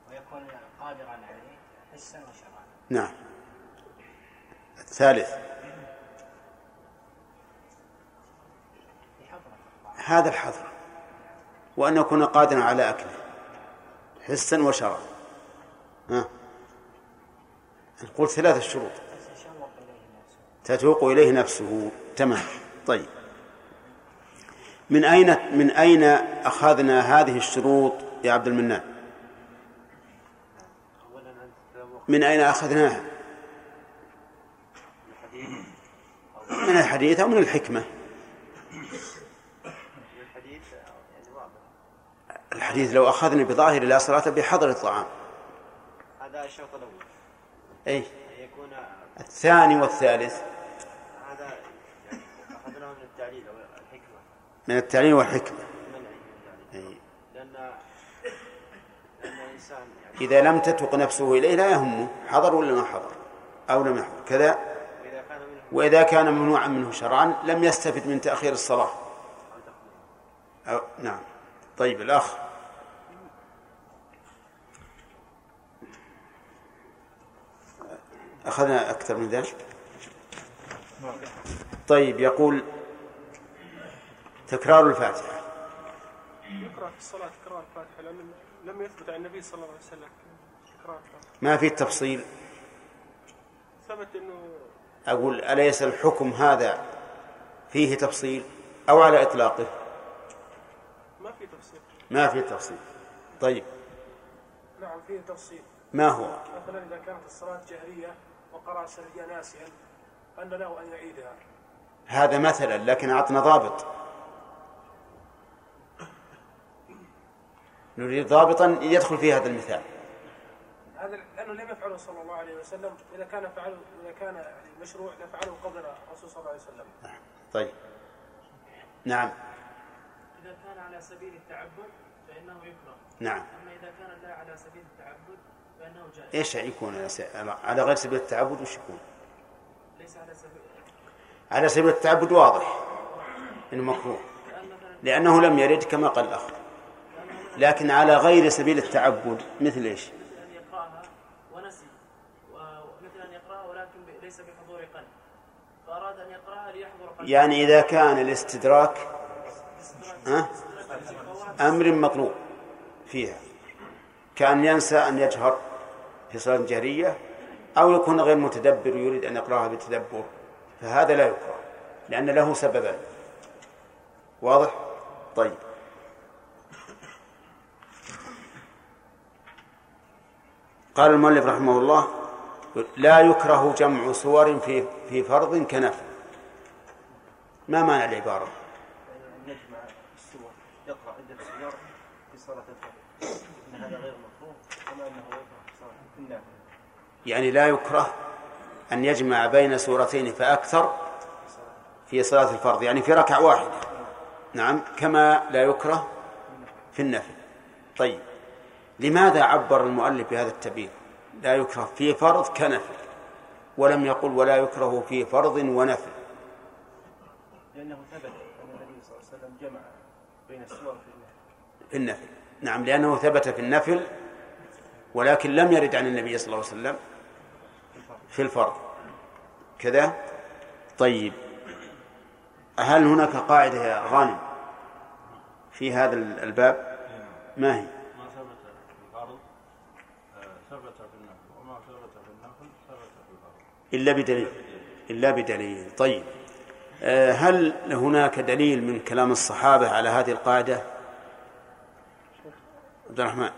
ويكون قادرا عليه حسا وشرعا. نعم. الثالث هذا الحظر وأن يكون قادرا على أكله حسا وشرعا. ها نقول ثلاث شروط تتوق إليه نفسه. تمام. طيب من أين من أين أخذنا هذه الشروط يا عبد المنان؟ من أين أخذناها؟ من الحديث أو من الحكمة؟ الحديث لو أخذنا بظاهر لا صلاة بحضر الطعام. هذا الشرط الأول. أي. يكون الثاني والثالث. هذا يعني أخذناه من التعليل أو الحكمة. من التعليل والحكمة. أي. لأن الإنسان يعني إذا لم تتوق نفسه إليه لا يهمه حضر ولا ما حضر أو لم يحضر كذا. وإذا كان ممنوعا منه شرعا لم يستفد من تأخير الصلاة. أو نعم. طيب الأخ. أخذنا أكثر من ذلك. طيب يقول تكرار الفاتحة. يكره في الصلاة تكرار الفاتحة لأن لم يثبت عن النبي صلى الله عليه وسلم تكرار الفاتحة. ما في تفصيل. ثبت إنه. أقول أليس الحكم هذا فيه تفصيل أو على إطلاقه؟ ما في تفصيل. ما في تفصيل. طيب. نعم فيه تفصيل. ما هو؟ مثلا إذا كانت الصلاة جهرية وقرأ سريا ناسيا أن له أن يعيدها. هذا مثلا لكن أعطنا ضابط. نريد ضابطا يدخل في هذا المثال. هذا لأنه لم يفعله صلى الله عليه وسلم. إذا كان فعله إذا كان مشروع لفعله قبل الرسول صلى الله عليه وسلم. طيب. نعم. إذا كان على سبيل التعبد فإنه يكره. نعم. أما إذا كان لا على سبيل التعبد فإنه جائز. إيش يكون على, س... على غير سبيل التعبد؟ وش يكون؟ ليس على سبيل. على سبيل التعبد واضح إنه مكروه لأنه لم يرد كما قال الأخ. لكن على غير سبيل التعبد مثل إيش؟ مثل أن يقرأها ونسي، ومثل أن يقرأها ولكن ليس بحضور قلب فأراد أن يقرأها ليحضر قلب. يعني إذا كان الاستدراك أه؟ أمر مطلوب فيها كأن ينسى أن يجهر في صلاة جهرية أو يكون غير متدبر ويريد أن يقرأها بتدبر فهذا لا يقرأ لأن له سببان. واضح؟ طيب قال المؤلف رحمه الله لا يكره جمع صور في في فرض كنفل. ما معنى العبارة؟ نجمع السور يقرأ عدة سور في صلاة الفرض إن هذا غير مكروه كما أنه يكره في صلاة النافلة. يعني لا يكره أن يجمع بين سورتين فأكثر في صلاة الفرض يعني في ركعة واحدة. نعم كما لا يكره في النفل. طيب لماذا عبر المؤلف بهذا التعبير لا يكره في فرض كنفل ولم يقل ولا يكره في فرض ونفل؟ لأنه ثبت جمع بين السور في النفل. نعم لأنه ثبت في النفل ولكن لم يرد عن النبي صلى الله عليه وسلم في الفرض كذا. طيب، هل هناك قاعدة يا غانم في هذا الباب؟ ما هي؟ ما ثبت في الفرض ثبت في النفل، وما ثبت في النفل ثبت في الفرض إلا بدليل. إلا بدليل. طيب، هل هناك دليل من كلام الصحابة على هذه القاعدة؟ عبد الرحمن،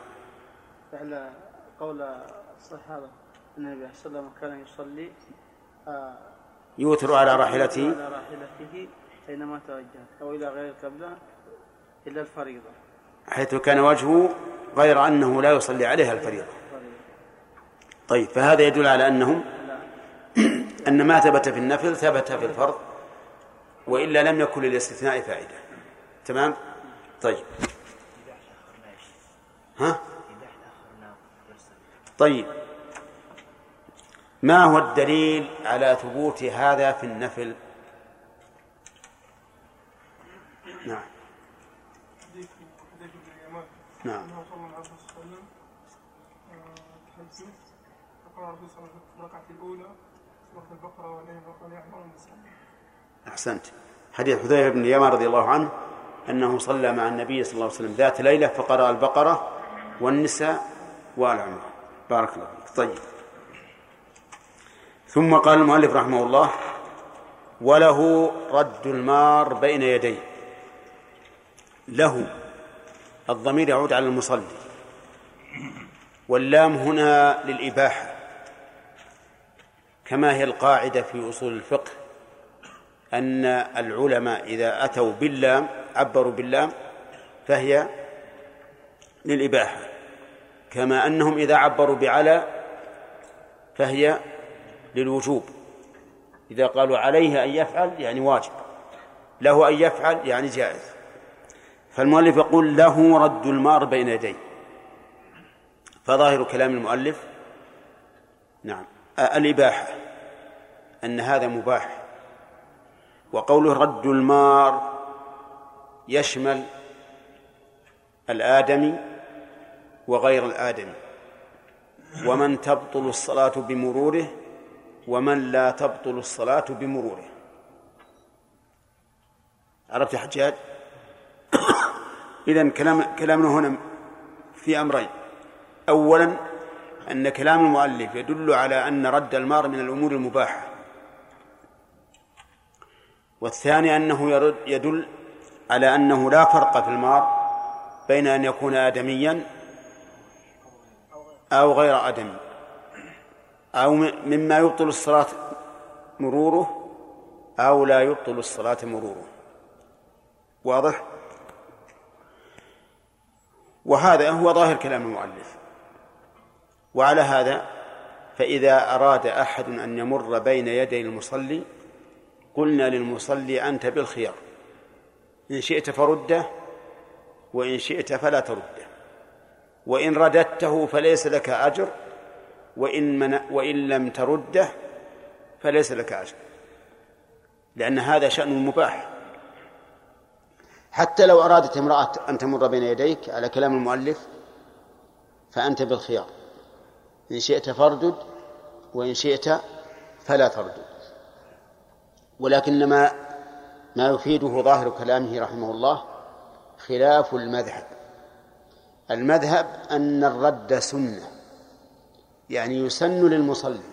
فعل قول الصحابة أن النبي صلى الله عليه وسلم كان يصلي آه يوتر على راحلته على راحلته حينما توجه أو إلى غير القبلة إلا الفريضة، حيث كان وجهه غير أنه لا يصلي عليها الفريضة. طيب، فهذا يدل على أنهم أن ما ثبت في النفل ثبت في الفرض، وإلا لم يكن للاستثناء فائدة. تمام. طيب، ها؟ طيب، ما هو الدليل على ثبوت هذا في النفل؟ نعم نعم أحسنت. حديث حذيفة بن اليمان رضي الله عنه أنه صلى مع النبي صلى الله عليه وسلم ذات ليلة فقرأ البقرة والنساء وآل عمران. بارك الله فيك. طيب، ثم قال المؤلف رحمه الله: وله رد المار بين يديه. له الضمير يعود على المصلي، واللام هنا للإباحة، كما هي القاعدة في أصول الفقه أن العلماء إذا أتوا باللام عبروا باللام فهي للإباحة، كما أنهم إذا عبروا بعلى فهي للوجوب. إذا قالوا عليه أن يفعل يعني واجب، له أن يفعل يعني جائز. فالمؤلف يقول: له رد المار بين يديه. فظاهر كلام المؤلف نعم الإباحة، أن هذا مباح. وقوله رد المار يشمل الآدمي وغير الآدمي، ومن تبطل الصلاة بمروره، ومن لا تبطل الصلاة بمروره. عرفت يا حجاج؟ إذن كلام كلامنا هنا في أمرين: أولا أن كلام المؤلف يدل على أن رد المار من الأمور المباحة، والثاني أنه يرد يدل على أنه لا فرق في المار بين أن يكون آدميا أو غير آدمي، أو مما يبطل الصلاة مروره أو لا يبطل الصلاة مروره. واضح؟ وهذا هو ظاهر كلام المؤلف. وعلى هذا فإذا أراد أحد أن يمر بين يدي المصلي قلنا للمصلي: أنت بالخيار، إن شئت فرده، وإن شئت فلا ترده، وإن رددته فليس لك أجر، وإن, من... وإن لم ترده فليس لك أجر، لأن هذا شأن مباح. حتى لو أرادت امرأة أن تمر بين يديك على كلام المؤلف فأنت بالخيار، إن شئت فردد، وإن شئت فلا تردد. ولكن ما ما يفيده ظاهر كلامه رحمه الله خلاف المذهب. المذهب أن الرد سنة، يعني يسن للمصلي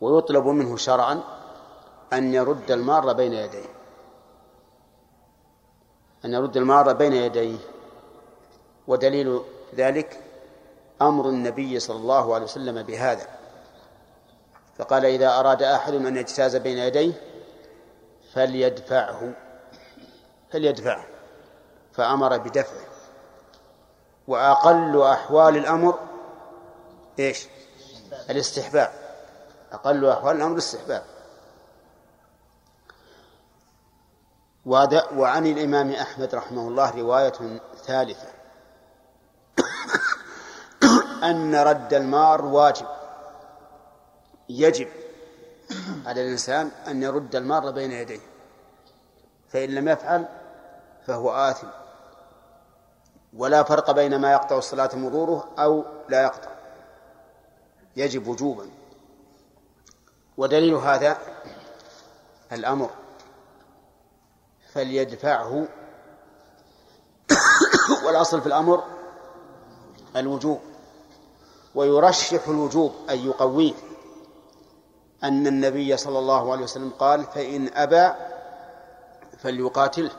ويطلب منه شرعا أن يرد المار بين يديه، أن يرد المار بين يديه. ودليل ذلك أمر النبي صلى الله عليه وسلم بهذا، فقال: إذا أراد أحد أن يجتاز بين يديه فليدفعه فليدفعه فأمر بدفعه. وأقل أحوال الأمر إيش؟ الاستحباب. أقل أحوال الأمر الاستحباب. وعن الإمام أحمد رحمه الله رواية ثالثة أن رد المار واجب، يجب على الإنسان أن يرد المار بين يديه، فإن لم يفعل فهو آثم. ولا فرق بين ما يقطع الصلاة مروره أو لا يقطع، يجب وجوبا. ودليل هذا الأمر فليدفعه، والأصل في الأمر الوجوب. ويرشح الوجوب أي يقويه أن النبي صلى الله عليه وسلم قال: فإن أبى فليقاتله،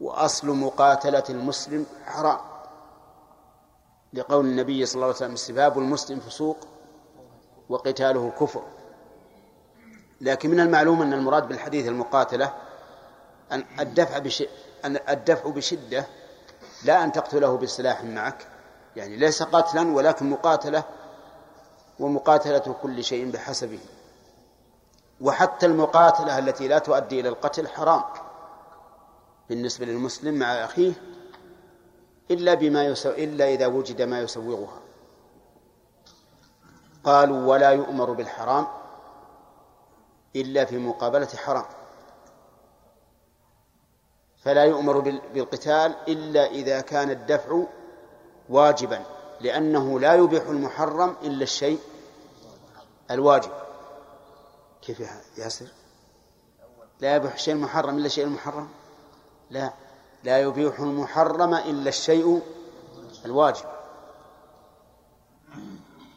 وأصل مقاتلة المسلم حرام، لقول النبي صلى الله عليه وسلم: سباب المسلم فسوق وقتاله كفر. لكن من المعلوم أن المراد بالحديث المقاتلة أن الدفع بشدة، أن الدفع بشدة لا أن تقتله بسلاح معك، يعني ليس قتلا ولكن مقاتلة، ومقاتلة كل شيء بحسبه. وحتى المقاتلة التي لا تؤدي إلى القتل حرام بالنسبة للمسلم مع أخيه، إلا, بما يسو... إلا إذا وجد ما يسوغها. قالوا: ولا يؤمر بالحرام إلا في مقابلة حرام، فلا يؤمر بالقتال إلا إذا كان الدفع واجبا، لأنه لا يبيح المحرم إلا الشيء الواجب. كيف يا ياسر؟ لا يبيح الشيء المحرم إلا الشيء المحرم؟ لا، لا يبيح المحرم إلا الشيء الواجب.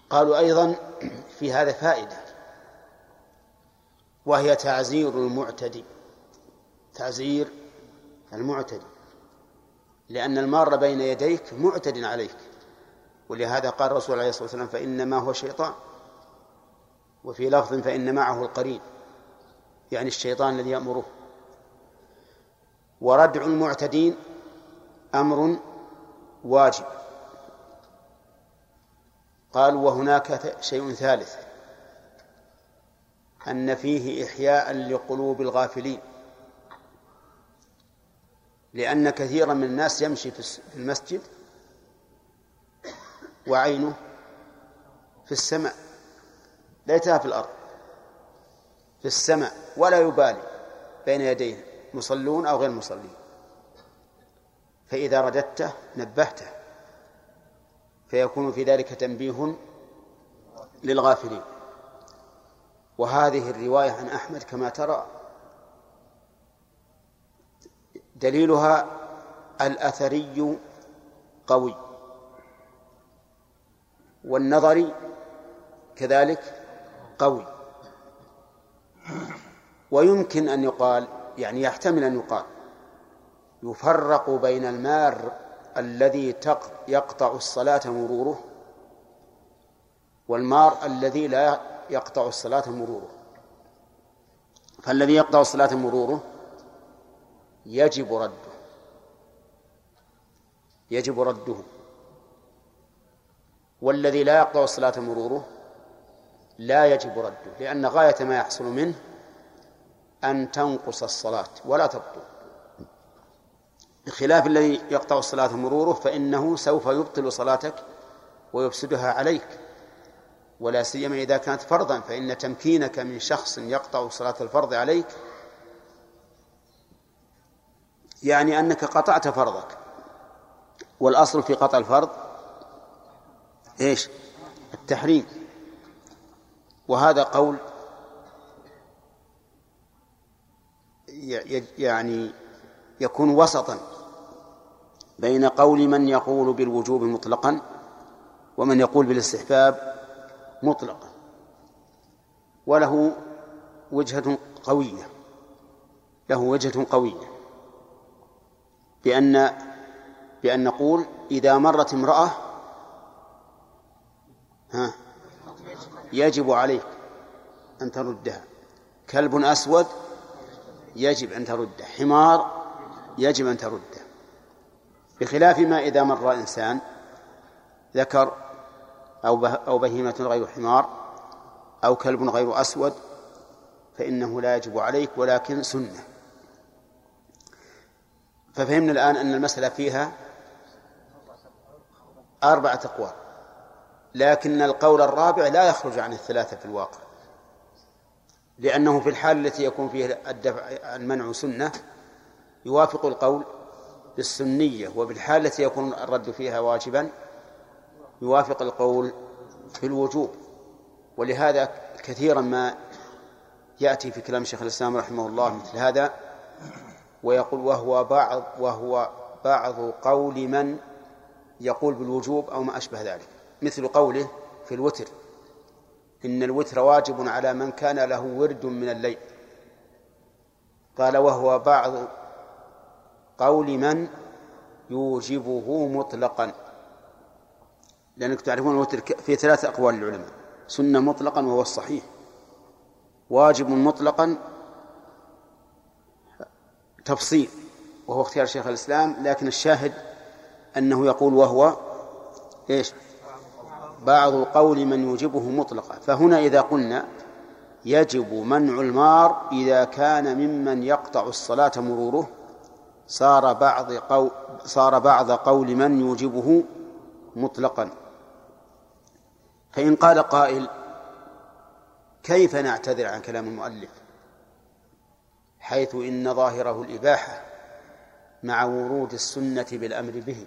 قالوا أيضا في هذا فائدة، وهي تعزير المعتدي، تعزير المعتدي، لأن المار بين يديك معتد عليك، ولهذا قال الرسول عليه الصلاة والسلام: فإنما هو شيطان. وفي لفظ: فإن معه القرين، يعني الشيطان الذي يأمره. وردع المعتدين أمر واجب. قال: وهناك شيء ثالث، أن فيه إحياء لقلوب الغافلين، لأن كثيرا من الناس يمشي في المسجد وعينه في السماء، ليتها في الأرض، في السماء، ولا يبالي بين يديه مصلون أو غير مصلين، فإذا رددته نبهته، فيكون في ذلك تنبيه للغافلين. وهذه الرواية عن أحمد كما ترى دليلها: الأثري قوي، والنظري كذلك قوي. ويمكن أن يقال، يعني يحتمل أن يقال: يفرق بين المار الذي يقطع الصلاة مروره والمار الذي لا يقطع الصلاة مروره. فالذي يقطع الصلاة مروره يجب رده، يجب رده والذي لا يقطع الصلاة مروره لا يجب رده، لأن غاية ما يحصل منه أن تنقص الصلاة ولا تبطل، بخلاف الذي يقطع الصلاة مروره فإنه سوف يبطل صلاتك ويفسدها عليك، ولا سيما إذا كانت فرضا، فإن تمكينك من شخص يقطع صلاة الفرض عليك يعني أنك قطعت فرضك، والأصل في قطع الفرض إيش؟ التحريم. وهذا قول يعني يكون وسطا بين قول من يقول بالوجوب مطلقا ومن يقول بالاستحباب مطلقا، وله وجهة قوية، له وجهة قوية بأن بأن نقول: إذا مرت امرأة ها يجب عليك أن تردها، كلب أسود يجب أن ترده، حمار يجب أن ترده، بخلاف ما إذا مر إنسان ذكر أو بهيمة غير حمار أو كلب غير أسود فإنه لا يجب عليك ولكن سنة. ففهمنا الآن أن المسألة فيها أربعة أقوال، لكن القول الرابع لا يخرج عن الثلاثة في الواقع، لأنه في الحال التي يكون فيها الدفع المنع سنة يوافق القول بالسنية وبالحال التي يكون الرد فيها واجبا يوافق القول في الوجوب. ولهذا كثيرا ما يأتي في كلام شيخ الإسلام رحمه الله مثل هذا ويقول وهو بعض وهو بعض قول من يقول بالوجوب أو ما أشبه ذلك، مثل قوله في الوتر إن الوتر واجب على من كان له ورد من الليل. قال وهو بعض قول من يوجبه مطلقا، لأنك تعرفون الوتر في ثلاثة أقوال للعلماء: سنة مطلقا وهو الصحيح، واجب مطلقا تفصيل وهو اختيار شيخ الإسلام، لكن الشاهد أنه يقول وهو إيش بعض قول من يوجبه مطلقا. فهنا إذا قلنا يجب منع المار إذا كان ممن يقطع الصلاة مروره صار بعض قول, صار بعض قول من يوجبه مطلقا. فإن قال قائل كيف نعتذر عن كلام المؤلف حيث إن ظاهره الإباحة مع ورود السنة بالأمر به؟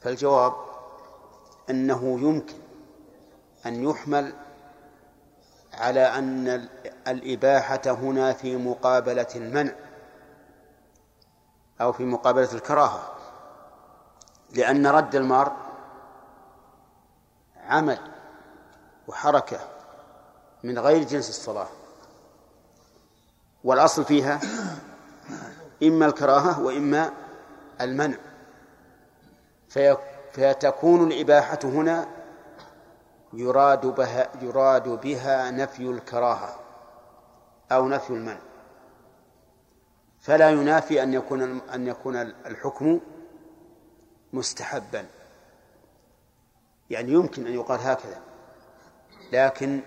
فالجواب أنه يمكن أن يحمل على أن الإباحة هنا في مقابلة المنع أو في مقابلة الكراهة، لأن رد المار عمل وحركة من غير جنس الصلاة، والأصل فيها إما الكراهة وإما المنع، فتكون الإباحة هنا يراد بها, يراد بها نفي الكراهة أو نفي المنع، فلا ينافي أن يكون, أن يكون الحكم مستحبا، يعني يمكن أن يقال هكذا، لكن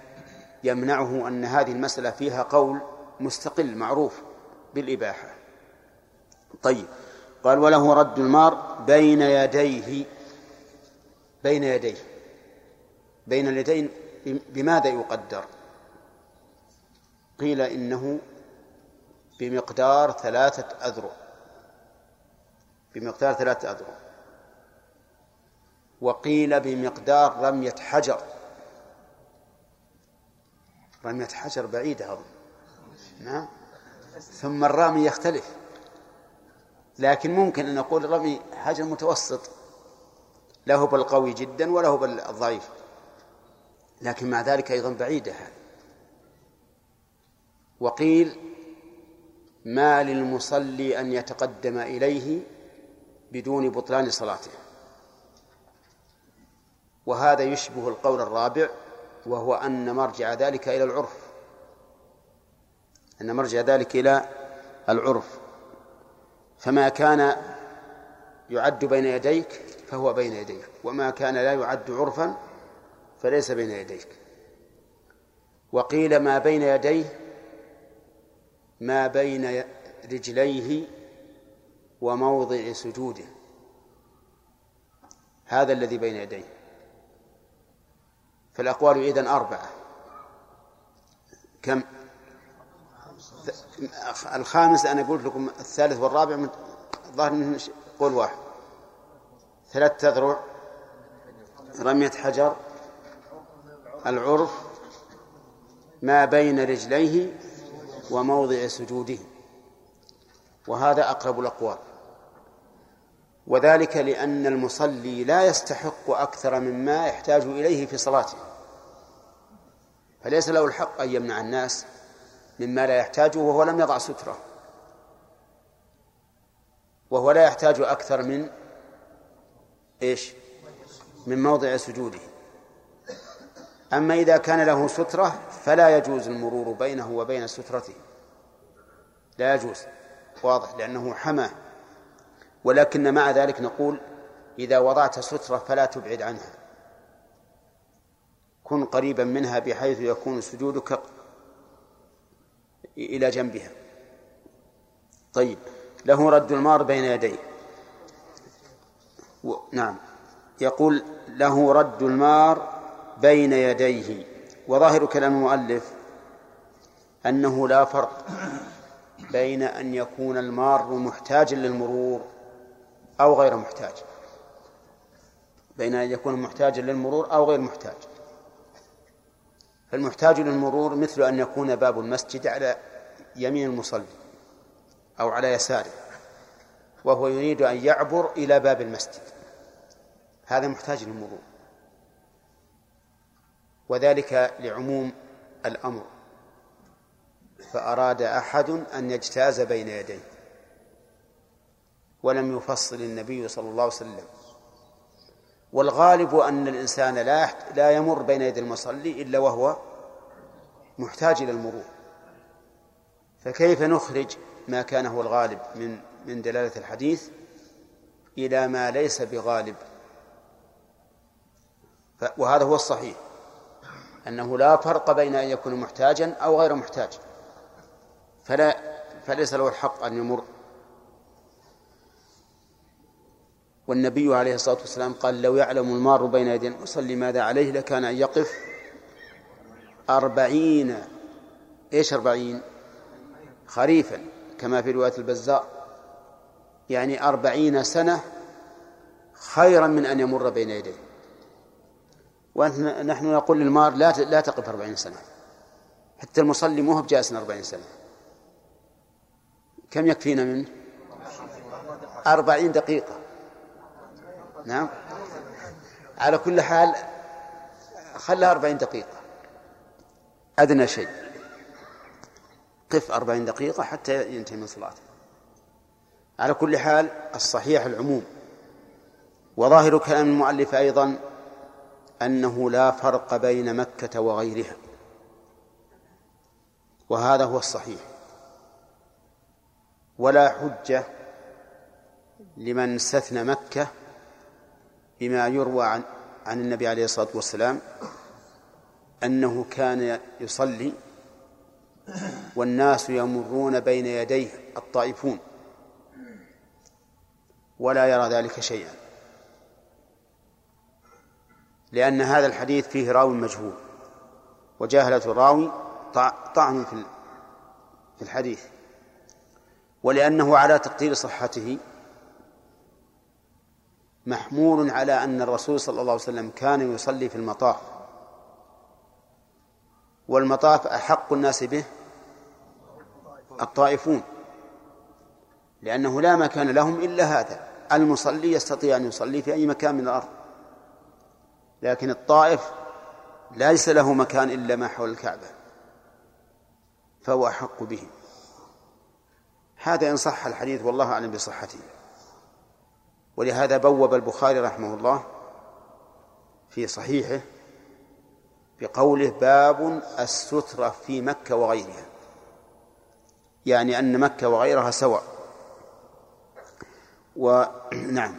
يمنعه أن هذه المسألة فيها قول مستقل معروف بالإباحة. طيب، قال وله رد المار بين يديه. بين يديه بين اليدين بماذا يقدر؟ قيل إنه بمقدار ثلاثة أذرع، بمقدار ثلاثة أذرع وقيل بمقدار رمية حجر. رمية حجر بعيدة أظن، نعم. ثم الرامي يختلف، لكن ممكن أن نقول رمي حجر متوسط، له بالقوي جدا وله بالضعيف، لكن مع ذلك أيضا بعيدة. وقيل ما للمصلي أن يتقدم إليه بدون بطلان صلاته، وهذا يشبه القول الرابع، وهو أن مرجع ذلك إلى العرف، أن مرجع ذلك إلى العرف، فما كان يعد بين يديك فهو بين يديك، وما كان لا يعد عرفا فليس بين يديك. وقيل ما بين يديه ما بين رجليه وموضع سجوده، هذا الذي بين يديه. فالأقوال إذن أربعة، كم؟ الخامس أنا قلت لكم الثالث والرابع ظاهر منه قول واحد: ثلاث أذرع، رمية حجر، العرف، ما بين رجليه وموضع سجوده، وهذا أقرب الأقوال، وذلك لأن المصلي لا يستحق أكثر مما يحتاج إليه في صلاته، فليس له الحق أن يمنع الناس مما لا يحتاجه وهو لم يضع سترة، وهو لا يحتاج أكثر من إيش؟ من موضع سجوده. أما إذا كان له سترة فلا يجوز المرور بينه وبين سترته، لا يجوز، واضح، لأنه حماه. ولكن مع ذلك نقول إذا وضعت سترة فلا تبعد عنها، كن قريبا منها بحيث يكون سجودك إلى جنبها. طيب، له رد المار بين يديه و... نعم، يقول له رد المار بين يديه. وظاهر كلام المؤلف أنه لا فرق بين أن يكون المار محتاجا للمرور أو غير محتاج، بين أن يكون محتاجا للمرور أو غير محتاج. فالمحتاج للمرور مثل أن يكون باب المسجد على يمين المصلي أو على يساره، وهو يريد أن يعبر إلى باب المسجد، هذا محتاج للمرور، وذلك لعموم الأمر، فأراد أحد أن يجتاز بين يديه. ولم يفصل النبي صلى الله عليه وسلم. والغالب أن الإنسان لا يمر بين يدي المصلي إلا وهو محتاج إلى المرور، فكيف نخرج ما كان هو الغالب من من دلالة الحديث إلى ما ليس بغالب؟ وهذا هو الصحيح، أنه لا فرق بين أن يكون محتاجا أو غير محتاج، فلا فليس له الحق أن يمر. والنبي عليه الصلاة والسلام قال: لو يعلم المار بين يدي المصلي ماذا عليه لكان أن يقف أربعين إيش أربعين خريفا، كما في رواية البزار، يعني أربعين سنة خيرا من أن يمر بين يديه. ونحن نقول للمار لا تقف أربعين سنة، حتى المصلي مو هو بجالسنا أربعين سنة، كم يكفينا منه؟ أربعين دقيقة. نعم، على كل حال خلها أربعين دقيقة أدنى شيء، قف أربعين دقيقة حتى ينتهي من صلاته. على كل حال الصحيح العموم. وظاهر كلام المؤلف أيضا أنه لا فرق بين مكة وغيرها، وهذا هو الصحيح، ولا حجة لمن استثنى مكة بما يروى عن, عن النبي عليه الصلاة والسلام أنه كان يصلي والناس يمرون بين يديه الطائفون ولا يرى ذلك شيئا، لأن هذا الحديث فيه راوي مجهول، وجهالة الراوي طعن في الحديث، ولأنه على تقدير صحته محمول على أن الرسول صلى الله عليه وسلم كان يصلي في المطاف، والمطاف أحق الناس به الطائفون، لأنه لا مكان لهم إلا هذا. المصلي يستطيع أن يصلي في أي مكان من الأرض، لكن الطائف ليس له مكان إلا ما حول الكعبة، فهو أحق به. هذا إن صح الحديث، والله أعلم بصحته. ولهذا بوّب البخاري رحمه الله في صحيحه بقوله: باب السترة في مكة وغيرها، يعني أن مكة وغيرها سواء. ونعم.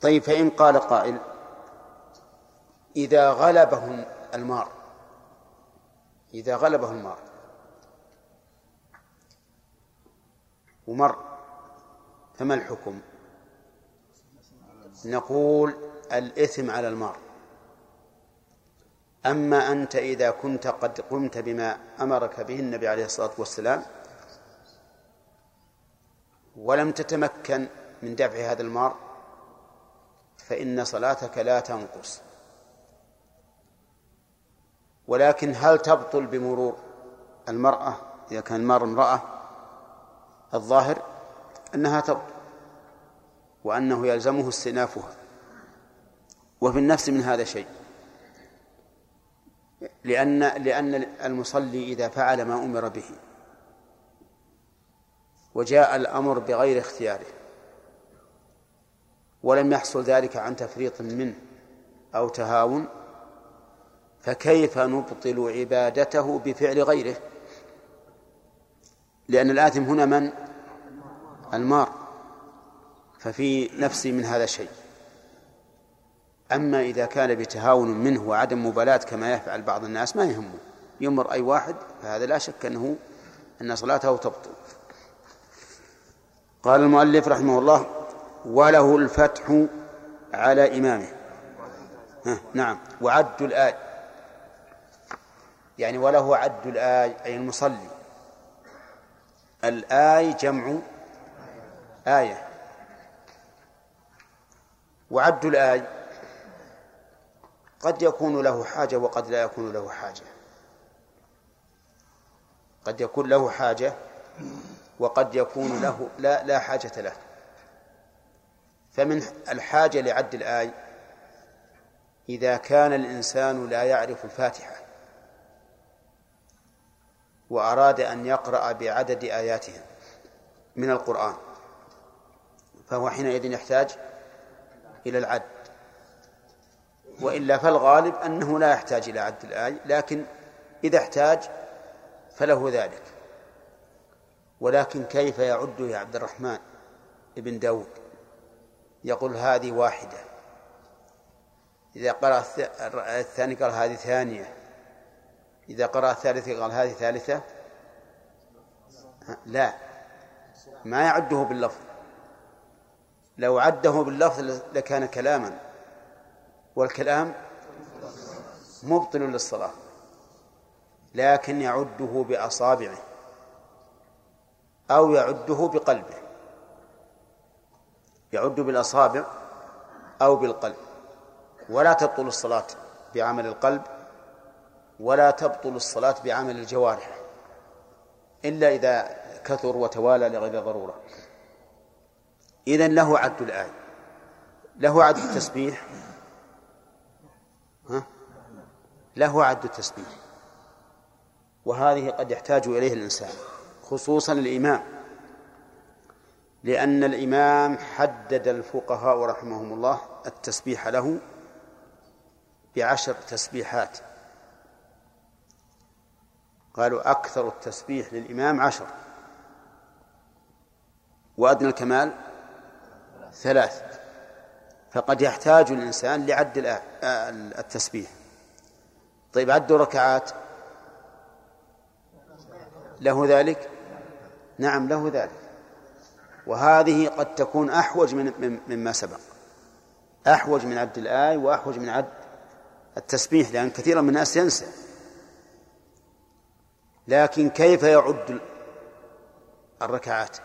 طيب، فإن قال قائل: إذا غلبهم المار، إذا غلبه المار ومر، فما الحكم؟ نقول: الإثم على المار. أما أنت إذا كنت قد قمت بما أمرك به النبي عليه الصلاة والسلام ولم تتمكن من دفع هذا المار، فإن صلاتك لا تنقص، ولكن هل تبطل بمرور المرأة؟ إذا كان المار امرأة الظاهر أنها تبطل، وأنه يلزمه استئنافها، وفي النفس من هذا شيء، لأن لأن المصلي إذا فعل ما أمر به وجاء الأمر بغير اختياره ولم يحصل ذلك عن تفريط منه أو تهاون، فكيف نبطل عبادته بفعل غيره؟ لأن الآثم هنا من؟ المار. ففي نفسي من هذا شيء. أما إذا كان بتهاون منه وعدم مبالاة كما يفعل بعض الناس ما يهمه، يمر أي واحد، فهذا لا شك أنه أن صلاته تبطل. قال المؤلف رحمه الله: وله الفتح على إمامه. نعم، وعد الآية. يعني وله عد الآي أي المصلي. الآي جمع آية، وعد الآي قد يكون له حاجة وقد لا يكون له حاجة، قد يكون له حاجة وقد يكون له لا, لا حاجة له. فمن الحاجة لعد الآي إذا كان الإنسان لا يعرف الفاتحة وأراد أن يقرأ بعدد آياتها من القرآن، فهو حينئذ يحتاج إلى العد، وإلا فالغالب أنه لا يحتاج إلى عد الآي، لكن إذا احتاج فله ذلك. ولكن كيف يعد يا عبد الرحمن ابن داود؟ يقول هذه واحدة، إذا قرأ الثاني قال هذه ثانية، إذا قرأ الثالث قال هذه ثالثة. لا، ما يعده باللفظ، لو عده باللفظ لكان كلاما، والكلام مبطل للصلاة، لكن يعده بأصابعه أو يعده بقلبه، يعد بالأصابع أو بالقلب. ولا تبطل الصلاة بعمل القلب، ولا تبطل الصلاة بعمل الجوارح، إلا إذا كثر وتوالى لغير ضرورة. إذن له عد الآية، له عد التسبيح، ها؟ له عد التسبيح، وهذه قد يحتاج إليه الإنسان، خصوصا الإمام، لأن الإمام حدد الفقهاء رحمهم الله التسبيح له بعشر تسبيحات، قالوا أكثر التسبيح للإمام عشر، وأدنى الكمال ثلاث. فقد يحتاج الإنسان لعد التسبيح. طيب عد ركعات له ذلك؟ نعم له ذلك، وهذه قد تكون أحوج من مما سبق، أحوج من عد الآي وأحوج من عد التسبيح، لأن كثيرا من الناس ينسى. لكن كيف يعد الركعات؟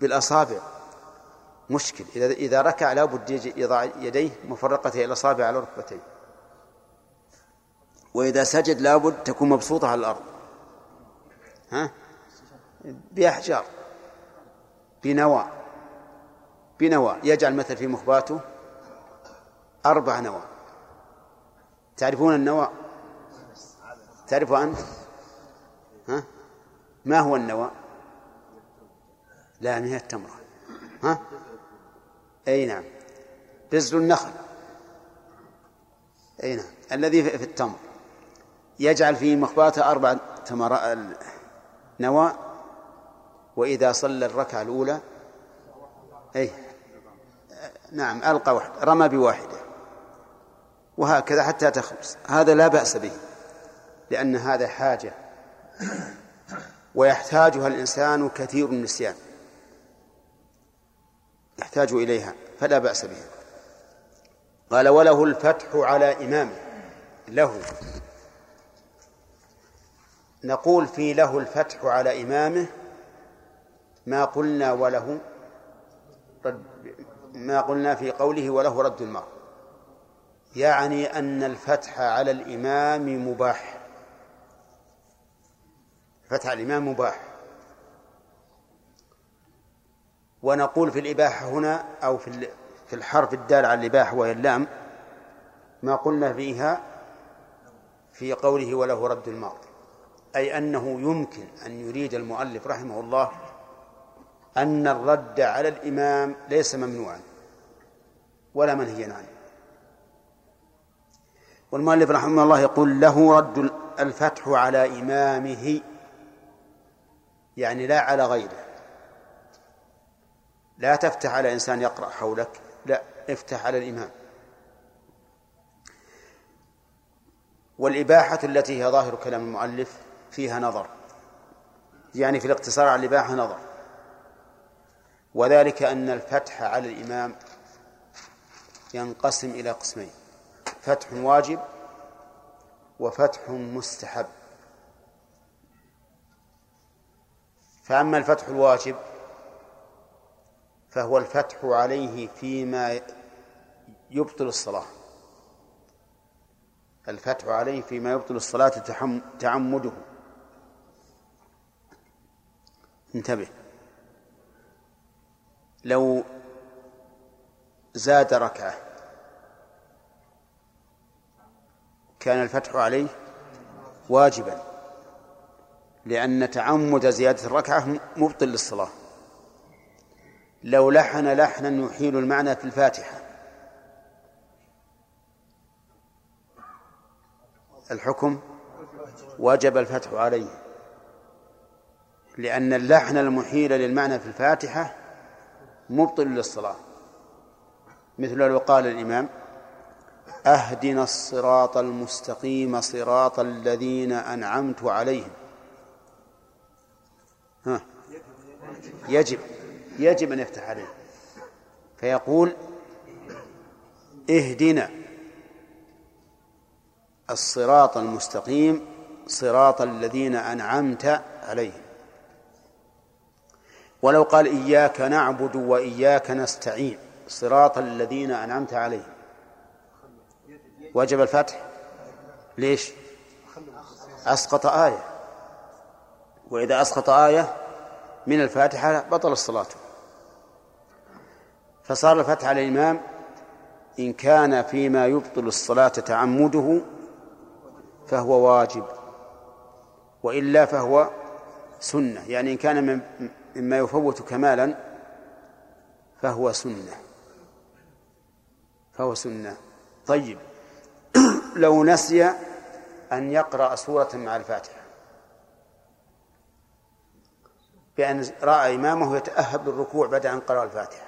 بالأصابع مشكل، إذا إذا ركع لا بد يضع يديه مفرقتي الأصابع على ركبتيه، وإذا سجد لا بد تكون مبسوطة على الأرض، ها؟ بأحجار، بنواء، بنواء يجعل مثل في مخباته أربع نواء. تعرفون النواء؟ تعرف أنت؟ ها؟ ما هو النواء؟ لا، من التمرة، ها؟ أي نعم، بذل النخل، أي نعم، الذي في التمر يجعل في مخباته أربع نواء. وإذا صلى الركعة الأولى، أي نعم، ألقى واحد، رمى بواحدة، وهكذا حتى تخلص. هذا لا بأس به، لأن هذا حاجة ويحتاجها الإنسان كثير من النسيان، يحتاج إليها، فلا بأس بها. قال وله الفتح على إمامه. له، نقول في له الفتح على إمامه ما قلنا وله ما قلنا في قوله وله رد المرء، يعني أن الفتح على الإمام مباح، فتح الإمام مباح. ونقول في الإباحة هنا، أو في الحرف الدال على الإباحة وهي اللام، ما قلنا فيها في قوله وله رد الماضي، أي أنه يمكن أن يريد المؤلف رحمه الله أن الرد على الإمام ليس ممنوعا ولا منهيا عنه. والمؤلف رحمه الله يقول له رد الفتح على إمامه، يعني لا على غيره. لا تفتح على إنسان يقرأ حولك، لا، افتح على الإمام. والإباحة التي هي ظاهر كلام المؤلف فيها نظر، يعني في الاقتصار على الإباحة نظر، وذلك أن الفتح على الإمام ينقسم إلى قسمين: فتح واجب وفتح مستحب. فأما الفتح الواجب فهو الفتح عليه فيما يبطل الصلاة، الفتح عليه فيما يبطل الصلاة تعمده. انتبه، لو زاد ركعة كان الفتح عليه واجبا، لأن تعمد زيادة الركعة مبطل للصلاة. لو لحن لحنا يحيل المعنى في الفاتحة الحكم وجب الفتح عليه، لأن اللحن المحيل للمعنى في الفاتحة مبطل للصلاة. مثل لو قال الإمام أهدنا الصراط المستقيم صراط الذين أنعمت عليهم، ها يجب يجب أن يفتح عليه، فيقول اهدنا الصراط المستقيم صراط الذين أنعمت عليهم. ولو قال إياك نعبد وإياك نستعين صراط الذين أنعمت عليهم وجب الفتح. ليش؟ أسقط آية، وإذا أسقط آية من الفاتحة بطل الصلاة. فصار الفتح على الإمام إن كان فيما يبطل الصلاة تعمده فهو واجب، وإلا فهو سنة، يعني إن كان مما يفوت كمالا فهو سنة فهو سنة. طيب، لو نسي أن يقرأ سورة مع الفاتحة بأن رأى إمامه يتأهب للركوع بعد أن قرأ الفاتحة،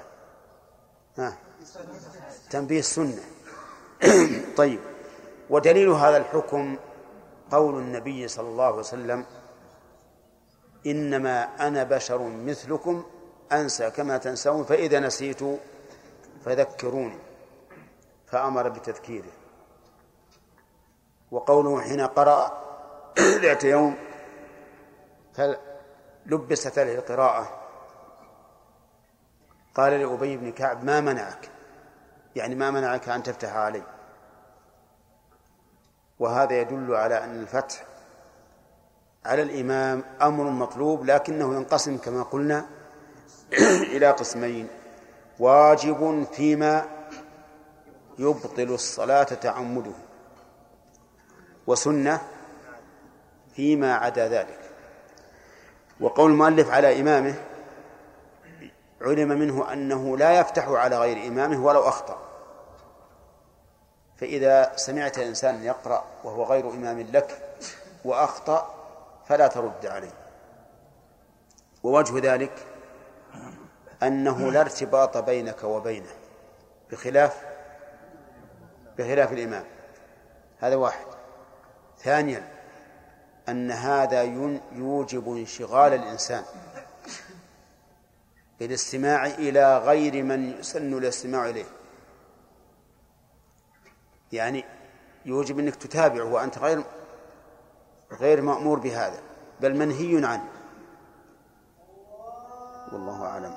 ها تنبيه السنة. طيب، ودليل هذا الحكم قول النبي صلى الله عليه وسلم إنما أنا بشر مثلكم أنسى كما تنسون فإذا نسيت فذكروني، فأمر بتذكيره. وقوله حين قرأ ذات يوم فلبست له القراءة، قال لأبي بن كعب ما منعك، يعني ما منعك أن تفتح علي. وهذا يدل على أن الفتح على الإمام أمر مطلوب، لكنه ينقسم كما قلنا إلى قسمين: واجب فيما يبطل الصلاة تعمده، وسنة فيما عدا ذلك. وقول المؤلف على إمامه علم منه أنه لا يفتح على غير إمامه ولو أخطأ. فإذا سمعت إنسان يقرأ وهو غير إمام لك وأخطأ فلا ترد عليه. ووجه ذلك أنه لا ارتباط بينك وبينه بخلاف بخلاف الإمام، هذا واحد. ثانيا، أن هذا يوجب انشغال الإنسان بالاستماع إلى غير من يسن الاستماع إليه، يعني يوجب أنك تتابعه وأنت غير غير مأمور بهذا، بل منهي عنه. والله أعلم.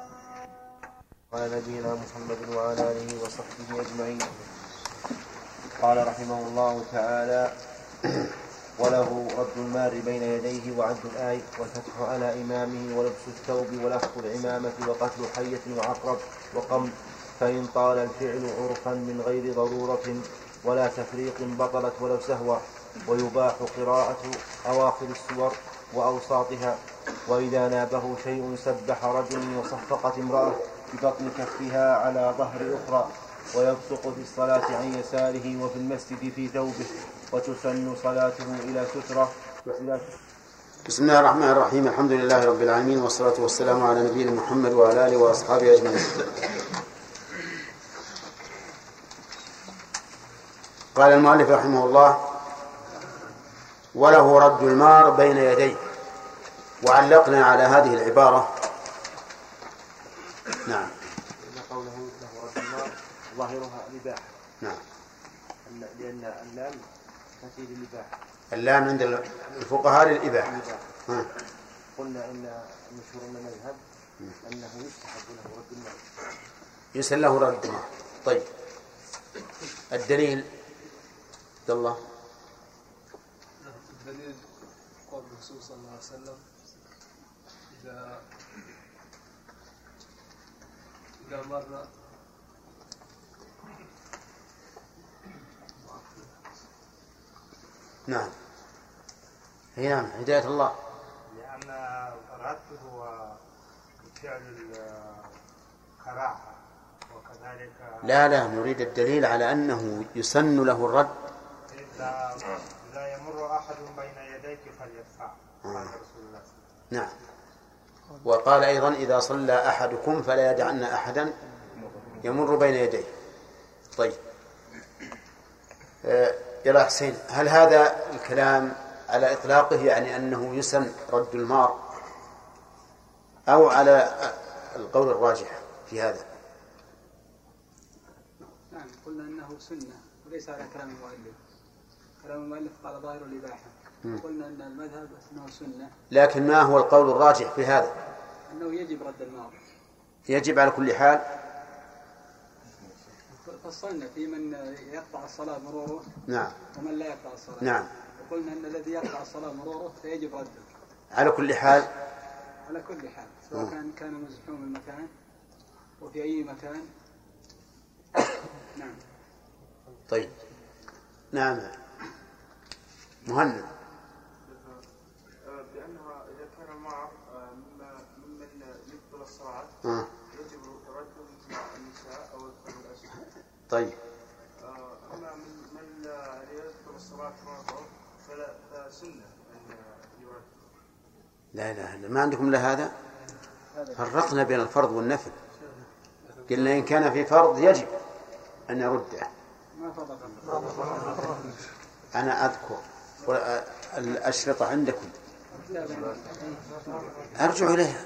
قال نبينا محمد وعلى آله وصحبه أجمعين. قال رحمه الله تعالى: وله رد المار بين يديه وعد الآي والفتح على إمامه ولبس الثوب ولخف العمامة وقتل حية وعقرب وقم، فإن طال الفعل عرفا من غير ضرورة ولا تفريق بطلت ولو سهوة، ويباح قراءة أواخر السور وأوساطها. وإذا نابه شيء سبح رجل وصفقت امرأة ببطن كفها على ظهر أخرى، ويبصق في الصلاة عن يساره وفي المسجد في ثوبه، وتسن صلاته إلى سترة. بسم الله الرحمن الرحيم، الحمد لله رب العالمين، والصلاة والسلام على نبينا محمد وعلى آله وأصحابه أجمعين. قال المؤلف رحمه الله: وله رد المار بين يديه. وعلقنا على هذه العبارة نعم قوله له رد المار ظاهرها الإباحة، نعم، لأن اللام اللام عند الفقهاء للإباحة. قلنا إن مشهور المذهب أنه يستحب له رد المال، يسهل له رد المال. طيب الدليل عبد الله. الدليل قول الرسول صلى الله عليه وسلم إذا إذا مر نعم هي نعم هداية الله، لأن الرد هو فعل الكراهة وكذلك. لا لا نريد الدليل على أنه يسن له الرد. إذا إذا يمر أحد بين يديك فليدفع قال رسول الله. نعم وقال أيضا إذا صلى أحدكم فلا يدعن أحدا يمر بين يديه. طيب يا حسين، هل هذا الكلام على إطلاقه يعني أنه يسن رد المار أو على القول الراجح في هذا؟ نعم قلنا أنه سنة وليس على كلام المؤلف. كلام المؤلف قال ظاهر الإباحة، قلنا أن المذهب أنه سنة، لكن ما هو القول الراجح في هذا؟ أنه يجب رد المار، يجب على كل حال. فصلنا في من يقطع الصلاة مروره نعم ومن لا يقطع الصلاة. نعم وقلنا أن الذي يقطع الصلاة مروره فيجب رده على كل حال، على كل حال سواء م. كان كان مزحوم المكان وفي أي مكان. نعم طيب نعم مهند. بأنها إذا كان المعر ممن يقبل الصلاة يجب رده مع النساء أو الرجل. طيب أما من لا يذكر الصلاة مرة فلا سنة أن يرد. لا لا ما عندكم لهذا؟ فرقنا بين الفرض والنفل، قلنا إن كان في فرض يجب أن يرده. أنا أذكر الأشرطة عندكم أرجع لها،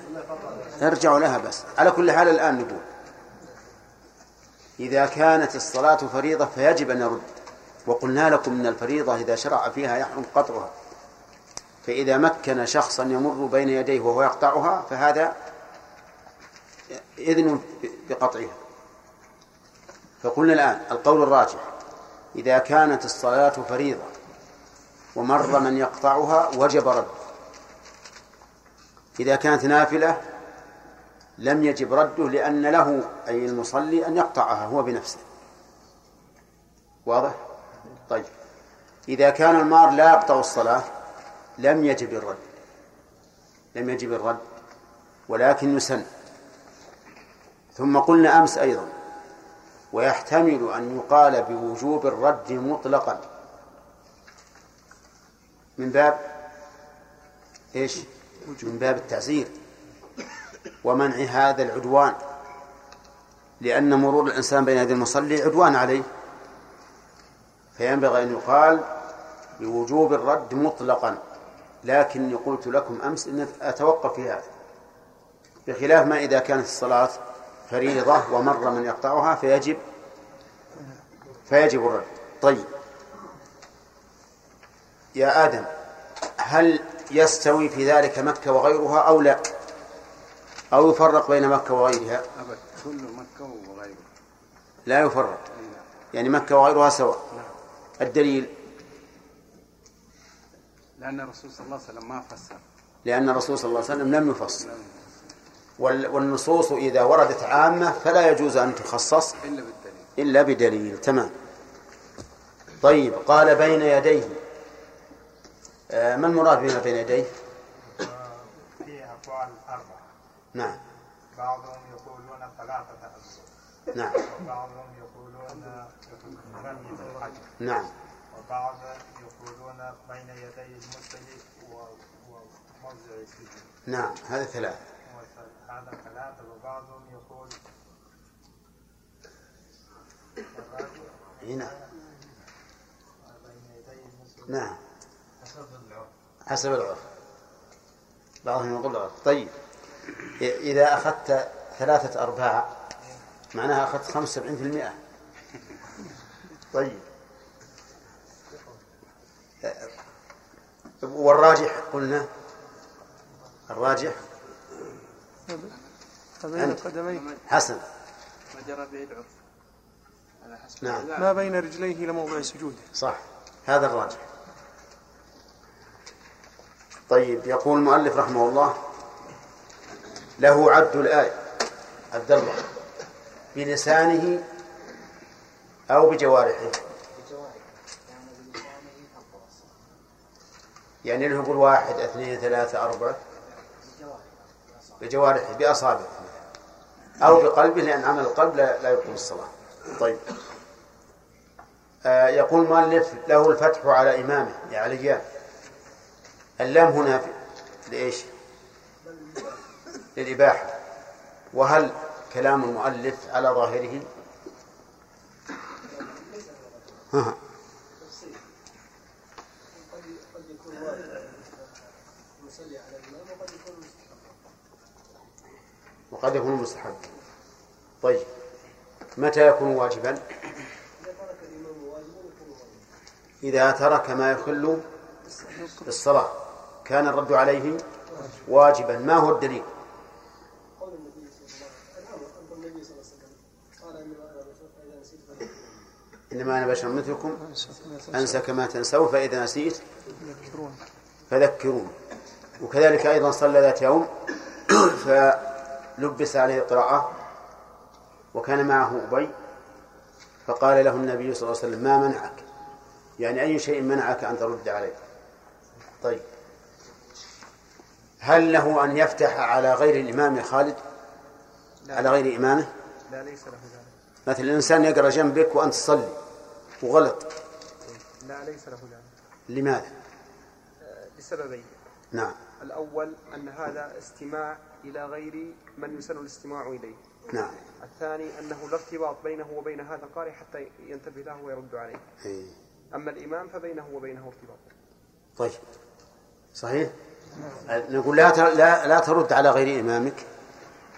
أرجع لها بس. على كل حال الآن نقول إذا كانت الصلاة فريضة فيجب أن نرد، وقلنا لكم أن الفريضة إذا شرع فيها يحرم قطعها، فإذا مكن شخصا يمر بين يديه وهو يقطعها فهذا إذن بقطعها. فقلنا الآن القول الراجح إذا كانت الصلاة فريضة ومر من يقطعها وجب رد، إذا كانت نافلة لم يجب رده لأن له أي المصلي أن يقطعها هو بنفسه. واضح؟ طيب إذا كان المار لا يقطع الصلاة لم يجب الرد، لم يجب الرد ولكن يسن. ثم قلنا أمس أيضا ويحتمل أن يقال بوجوب الرد مطلقا من باب إيش؟ من باب التعزير ومنع هذا العدوان، لأن مرور الإنسان بين يدي المصلي عدوان عليه، فينبغي أن يقال بوجوب الرد مطلقا. لكني قلت لكم أمس أن أتوقف في هذا، بخلاف ما إذا كانت الصلاة فريضة ومر من يقطعها فيجب فيجب الرد. طيب يا آدم، هل يستوي في ذلك مكة وغيرها أو لا؟ أو يفرق بين مكة وغيرها؟ أبدا كل مكة وغيرها لا يفرق، يعني مكة وغيرها سواء. الدليل لأن الرسول صلى الله عليه وسلم ما فسر، لأن الرسول صلى الله عليه وسلم لم يفصل، والنصوص إذا وردت عامة فلا يجوز أن تخصص إلا بالدليل، إلا بدليل. تمام. طيب قال بين يديه، ما المراد بما بين يديه؟ في أقوال أربعة. نعم بعضهم يقولون ثلاثة أبزر. نعم وبعضهم يقولون رمي الحجر. نعم وبعض يقولون بين يدي المصلي وموضع السجود. نعم هذا ثلاثة، هذا ثلاثة. وبعضهم يقول هنا بين يدي المصلي. نعم حسب العرف، حسب العرف، بعضهم يقول العرف. طيب إذا أخذت ثلاثة أرباع معناها أخذت خمسة وسبعين في المئة. طيب والراجح قلنا الراجح حسن ما جرى به العرف على حسب نعم. ما بين رجليه لموضع سجوده صح هذا الراجح. طيب يقول المؤلف رحمه الله له عد الآية عد الله بلسانه أو بجوارحه يعني له يقول واحد اثنين ثلاثة أربعة بجوارحه بأصابعه أو بقلبه لأن عمل القلب لا يقوم الصلاة. طيب آه يقول المؤلف له الفتح على إمامه يعليان اللام هنا لإيش للإباحة وهل كلام المؤلف على ظاهره ها وقد يكون مستحبا. طيب متى يكون واجبا إذا ترك ما يخل بالصلاة كان الرد عليه واجبا. ما هو الدليل؟ إنما أنا بشر مثلكم أنسى كما تنسوا فإذا نسيت فذكرون. وكذلك أيضا صلى ذات يوم فلبس عليه قراءة وكان معه أبي فقال له النبي صلى الله عليه وسلم ما منعك يعني أي شيء منعك أن ترد عليه. طيب هل له أن يفتح على غير الإمام يا خالد على غير إمامه؟ لا ليس له ذلك. مثل الإنسان يقرأ جنبك وأنت تصلي وغلط. لا ليس له ذلك. لماذا؟ لسببين. نعم. الأول أن هذا استماع إلى غير من يسن الاستماع إليه. نعم. الثاني أنه لا ارتباط بينه وبين هذا القارئ حتى ينتبه له ويرد عليه. هي. أما الإمام فبينه وبينه ارتباط. طيب صحيح؟ نعم. نقول لا لا لا ترد على غير إمامك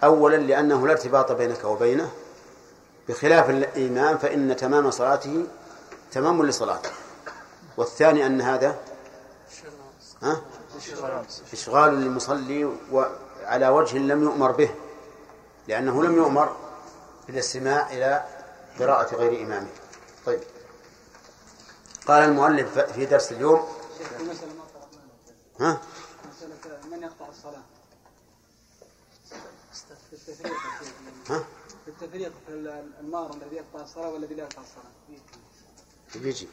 أولا لأنه لا ارتباط بينك وبينه بخلاف الإمام فإن تمام صلاته تمام لصلاته. والثاني أن هذا أه؟ إشغال للمصلي على وجه لم يؤمر به لأنه لم يؤمر بالاستماع إلى قراءة غير إمامه. طيب قال المؤلف في درس اليوم ها؟ من يقطع الصلاة ها؟ التفريق في النار الذي يقطع الصلاة والذي لا يقطع الصلاة بيجي.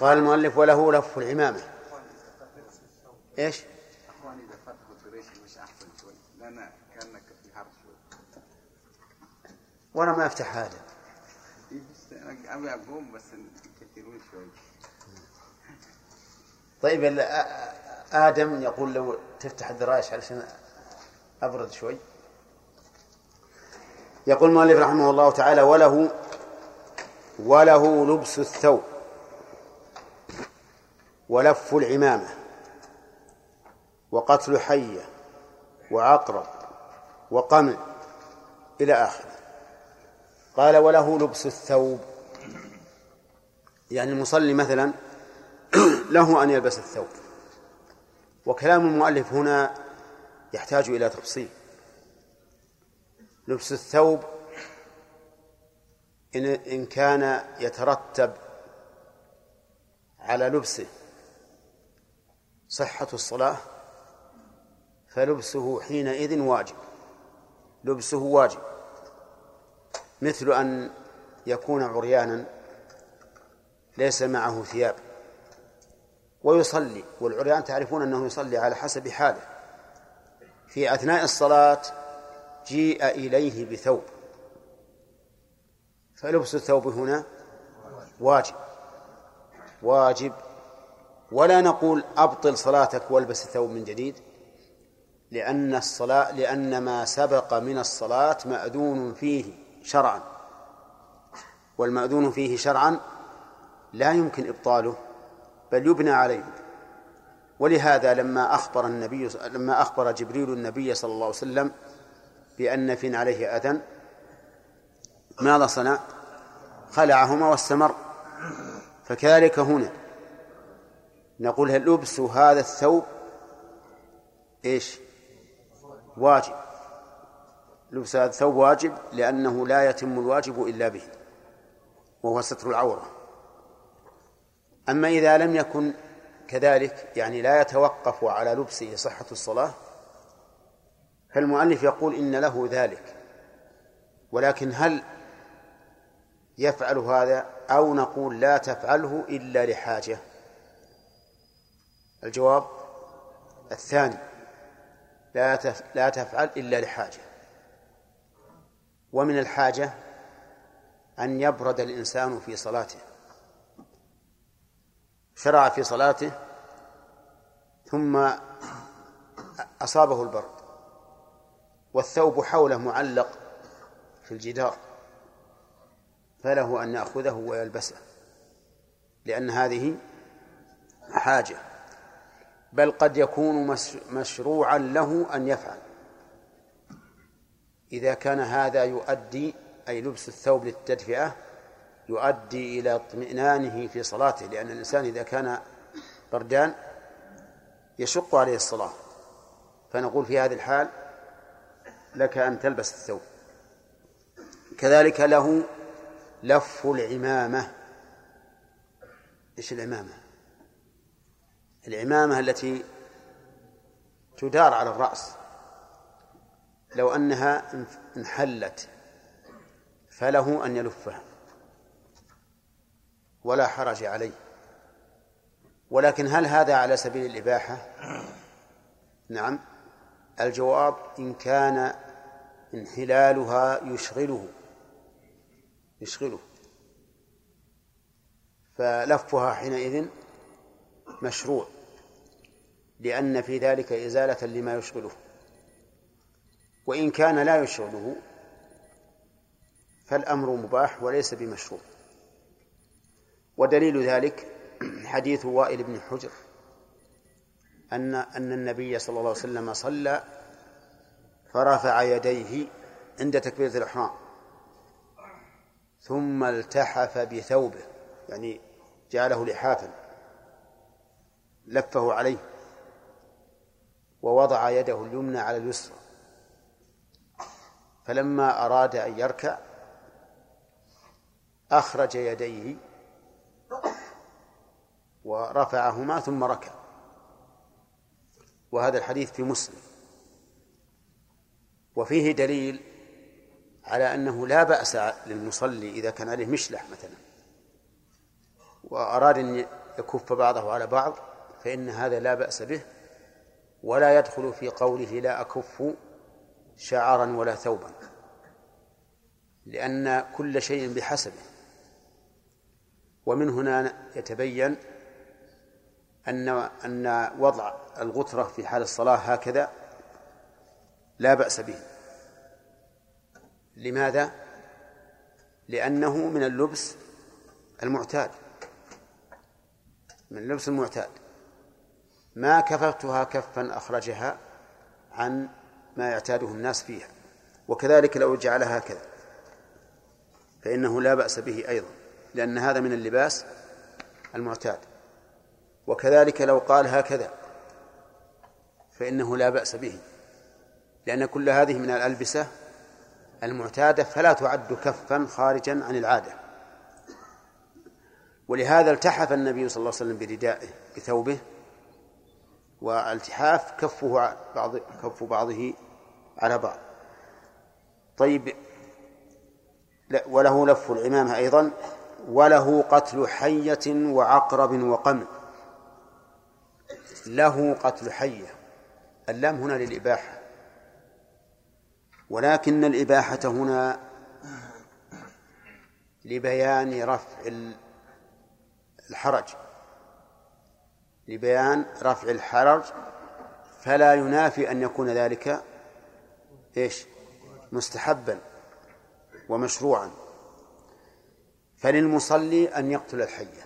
قال المؤلف وله لف العمامة ايش؟ اخواني اذا فتحوا الدريش مش احسن شوي لأن كانك في حرب شوي وانا ما افتح هذا انا اقوم بس يكثرون شوي. طيب آدم يقول لو تفتح الدرايش علشان ابرد شوي. يقول المؤلف رحمه الله تعالى وله وله لبس الثوب ولف العمامة وقتل حية وعقرب وقمع إلى آخره. قال وله لبس الثوب يعني المصلي مثلا له أن يلبس الثوب. وكلام المؤلف هنا يحتاج إلى تفصيل. لبس الثوب إن كان يترتب على لبسه صحة الصلاة فلبسه حينئذ واجب لبسه واجب مثل أن يكون عريانا ليس معه ثياب ويصلي والعريان تعرفون أنه يصلي على حسب حاله. في أثناء الصلاة جيء إليه بثوب فلبس الثوب هنا واجب واجب ولا نقول أبطل صلاتك والبس الثوب من جديد لأن الصلاة لأن ما سبق من الصلاة مأذون فيه شرعا والمأذون فيه شرعا لا يمكن إبطاله بل يبنى عليه. ولهذا لما أخبر النبي لما أخبر جبريل النبي صلى الله عليه وسلم بأن في عليه أذن ماذا صنع؟ خلعهما واستمر. فكذلك هنا نقول لبس هذا الثوب إيش؟ واجب. لبس هذا الثوب واجب لأنه لا يتم الواجب إلا به، وهو ستر العورة. أما إذا لم يكن كذلك، يعني لا يتوقف على لبسه صحة الصلاة، فالمؤلف يقول إن له ذلك، ولكن هل يفعل هذا أو نقول لا تفعله إلا لحاجة؟ الجواب الثاني، لا تفعل إلا لحاجة. ومن الحاجة أن يبرد الإنسان في صلاته، شرع في صلاته ثم أصابه البرد والثوب حوله معلق في الجدار، فله أن يأخذه ويلبسه، لأن هذه حاجة، بل قد يكون مشروعا له أن يفعل إذا كان هذا يؤدي، أي لبس الثوب للتدفئة، يؤدي إلى اطمئنانه في صلاته، لأن الإنسان إذا كان بردان يشق عليه الصلاة، فنقول في هذه الحال لك أن تلبس الثوب. كذلك له لف العمامة. إيش العمامة؟ العمامة التي تدار على الرأس، لو أنها انحلت فله أن يلفها ولا حرج عليه، ولكن هل هذا على سبيل الإباحة؟ نعم، الجواب إن كان انحلالها يشغله يشغله فلفها حينئذ مشروع، لأن في ذلك إزالة لما يشغله. وإن كان لا يشغله فالأمر مباح وليس بمشروع. ودليل ذلك حديث وائل بن حجر أن أن النبي صلى الله عليه وسلم صلى فرفع يديه عند تكبيرة الإحرام ثم التحف بثوبه، يعني جعله لحافا لفه عليه، ووضع يده اليمنى على اليسرى، فلما أراد أن يركع أخرج يديه ورفعهما ثم ركع. وهذا الحديث في مسلم، وفيه دليل على أنه لا بأس للمصلي إذا كان عليه مشلح مثلا وأراد أن يكف بعضه على بعض، فإن هذا لا بأس به، ولا يدخل في قوله لا أكف شعرا ولا ثوبا، لأن كل شيء بحسبه. ومن هنا يتبين أن أن وضع الغترة في حال الصلاة هكذا لا بأس به. لماذا؟ لأنه من اللبس المعتاد، من اللبس المعتاد. ما كفتها كفا أخرجها عن ما يعتاده الناس فيها، وكذلك لو جعلها هكذا فإنه لا بأس به أيضا، لأن هذا من اللباس المعتاد. وكذلك لو قال هكذا فإنه لا بأس به، لأن كل هذه من الألبسة المعتادة، فلا تعد كفا خارجا عن العادة. ولهذا التحف النبي صلى الله عليه وسلم بردائه بثوبه، والتحاف كفه بعض كف بعضه على بعض. طيب، وله لف العمامة أيضا. وله قتل حية وعقرب وقمل. له قتل حية، اللام هنا للإباحة، ولكن الإباحة هنا لبيان رفع الحرج، لبيان رفع الحرج، فلا ينافي أن يكون ذلك إيش؟ مستحبا ومشروعا. فللمصلي أن يقتل الحية،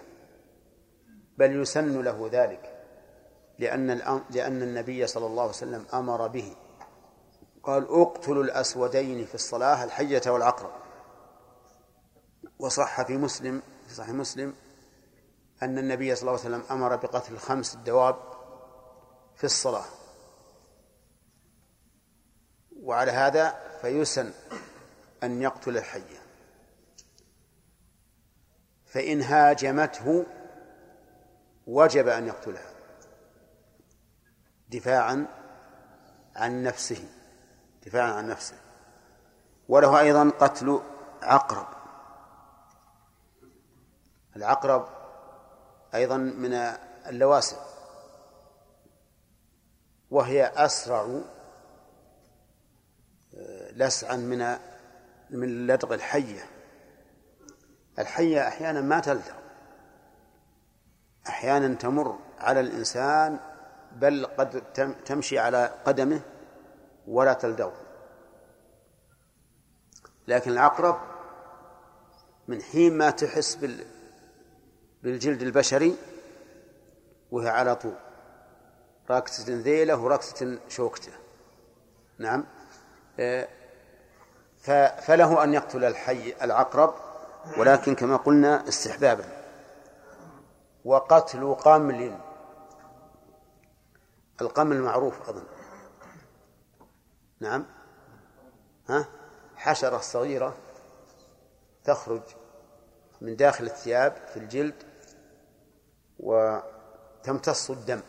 بل يسن له ذلك، لأن لأن النبي صلى الله عليه وسلم أمر به، قال اقتلوا الأسودين في الصلاة، الحية والعقرب. وصح في مسلم في صحيح مسلم أن النبي صلى الله عليه وسلم أمر بقتل خمس دواب في الصلاة، وعلى هذا فيسن أن يقتل الحية، فإن هاجمته وجب أن يقتلها دفاعا عن نفسه دفاعا عن نفسه وله أيضا قتل عقرب. العقرب أيضا من اللواسع، وهي أسرع لسعا من من لدغ الحية. الحية أحيانا ما تلدغ، أحيانا تمر على الإنسان بل قد تمشي على قدمه ولا تلدغ، لكن العقرب من حين ما تحس بالجلد البشري وهي على طول راكسة ذيلة وراكسة شوكته. نعم، فله أن يقتل الحي العقرب، ولكن كما قلنا استحبابا. وقتل قمل، القمل معروف أظن، نعم، ها، حشرة صغيرة تخرج من داخل الثياب في الجلد وتمتص الدم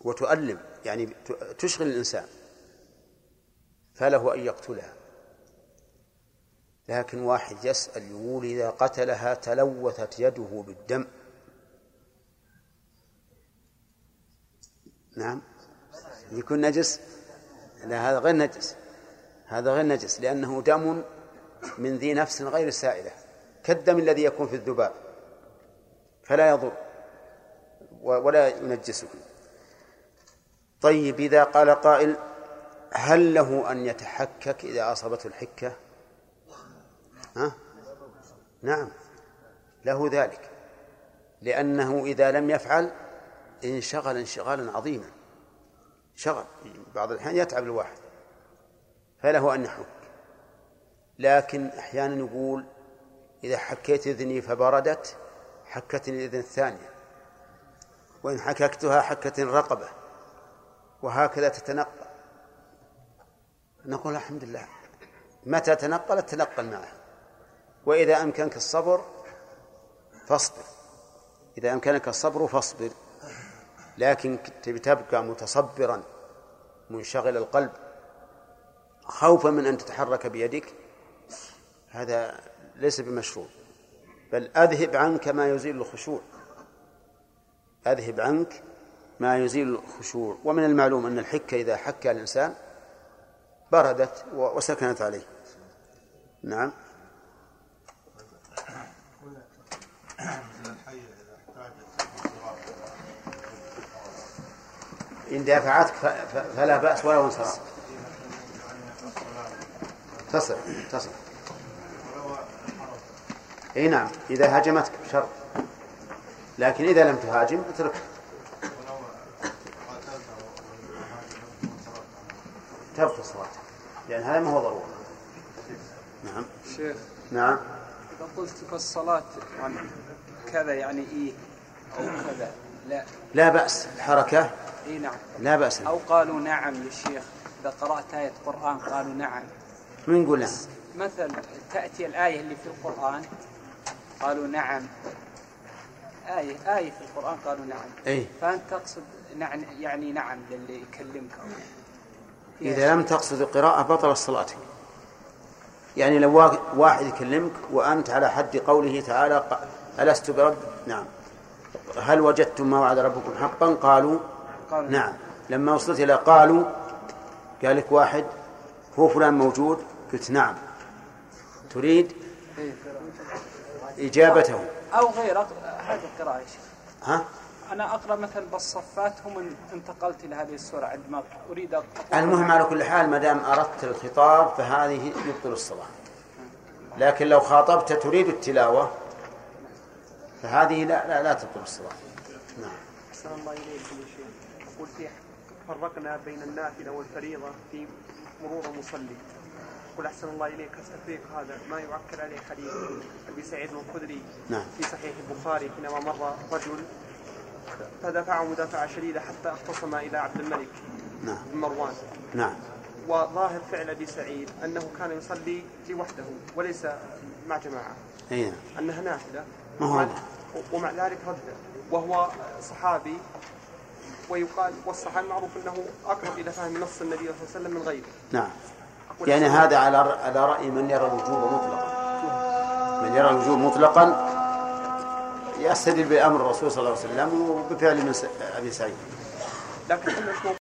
وتؤلم، يعني تشغل الإنسان، فله أن يقتلها. لكن واحد يسأل يقول إذا قتلها تلوثت يده بالدم. نعم، يكون نجس؟ لا، هذا غير نجس، هذا غير نجس، لأنه دم من ذي نفس غير سائلة كالدم الذي يكون في الذباب، فلا يضر ولا ينجسه. طيب، إذا قال قائل هل له أن يتحكك إذا أصابته الحكة؟ ها؟ نعم له ذلك، لأنه إذا لم يفعل انشغل انشغالا عظيما، شغل بعض الأحيان يتعب الواحد، فله أن يحك. لكن أحيانا يقول إذا حكيت إذني فبردت حكتني الإذن الثانية، وإن حككتها حكت رقبة، وهكذا تتنقل. نقول الحمد لله، متى تنقلت تنقل معها، وإذا أمكنك الصبر فاصبر، إذا أمكنك الصبر فاصبر، لكن تبقى متصبرا منشغل القلب خوفا من أن تتحرك بيدك، هذا ليس بمشروع. بل أذهب عنك ما يزيل الخشوع، أذهب عنك ما يزيل الخشوع. ومن المعلوم أن الحكة إذا حكى الإنسان بردت وسكنت عليه. نعم، إن دافعتك فلا بأس ولا انصراف، تصل تصل اي نعم، إذا هاجمتك بشرط، لكن إذا لم تهاجم اتركها تبطل صلاتها، لأن هذا ما هو ضروري. نعم شيخ. نعم، إذا قلت كالصلاة عن كذا يعني إيه أو كذا لا لا بأس الحركة. إيه نعم لا بأس. أو قالوا نعم يا شيخ، إذا قرأت آية قرآن قالوا نعم، من يقول نعم؟ مثل تأتي الآية اللي في القرآن قالوا نعم، آية آية في القرآن قالوا نعم، أي فأنت تقصد نعم يعني نعم للي يكلمك. إذا لم تقصد القراءة بطل صلاتك، يعني لو واحد يكلمك وأنت على حد قوله تعالى ألست برب، نعم، هل وجدتم ما وعد ربكم حقا قالوا نعم، لما وصلت إلى قالوا قال لك واحد هو فلان موجود، قلت نعم، تريد إجابته أو غير هذه القراءة. ها؟ أنا أقرأ مثلا بالصفات، هم انتقلت إلى هذه السورة عندما أريد أقرأ. المهم على كل حال ما دام أردت الخطاب فهذه يبطل الصلاة، لكن لو خاطبت تريد التلاوة فهذه لا لا, لا تبطل الصلاة. نعم. أحسن الله إليكم يا شيخ. أقول فيه فرقنا بين النافلة والفريضة في مرور المصلي، يقول أحسن الله إليك التفريق هذا ما يعكر عليه حديث أبي سعيد الخدري في صحيح البخاري حينما مر رجل فدفعه مدافعة شديدة حتى اختصم إلى عبد الملك بن مروان. نعم. وظاهر فعل أبي سعيد أنه كان يصلي لوحده وليس مع جماعة. أي. أنها نافلة. ومع ذلك ردها وهو صحابي. ويقال والصحابي معروف أنه أقرب إلى فهم نص النبي صلى الله عليه وسلم من غيره. نعم. يعني هذا على على رأي من يرى الوجوب مطلقا. من يرى الوجوب مطلقا يستدل بأمر الرسول صلى الله عليه وسلم وبفعل أبي سعيد.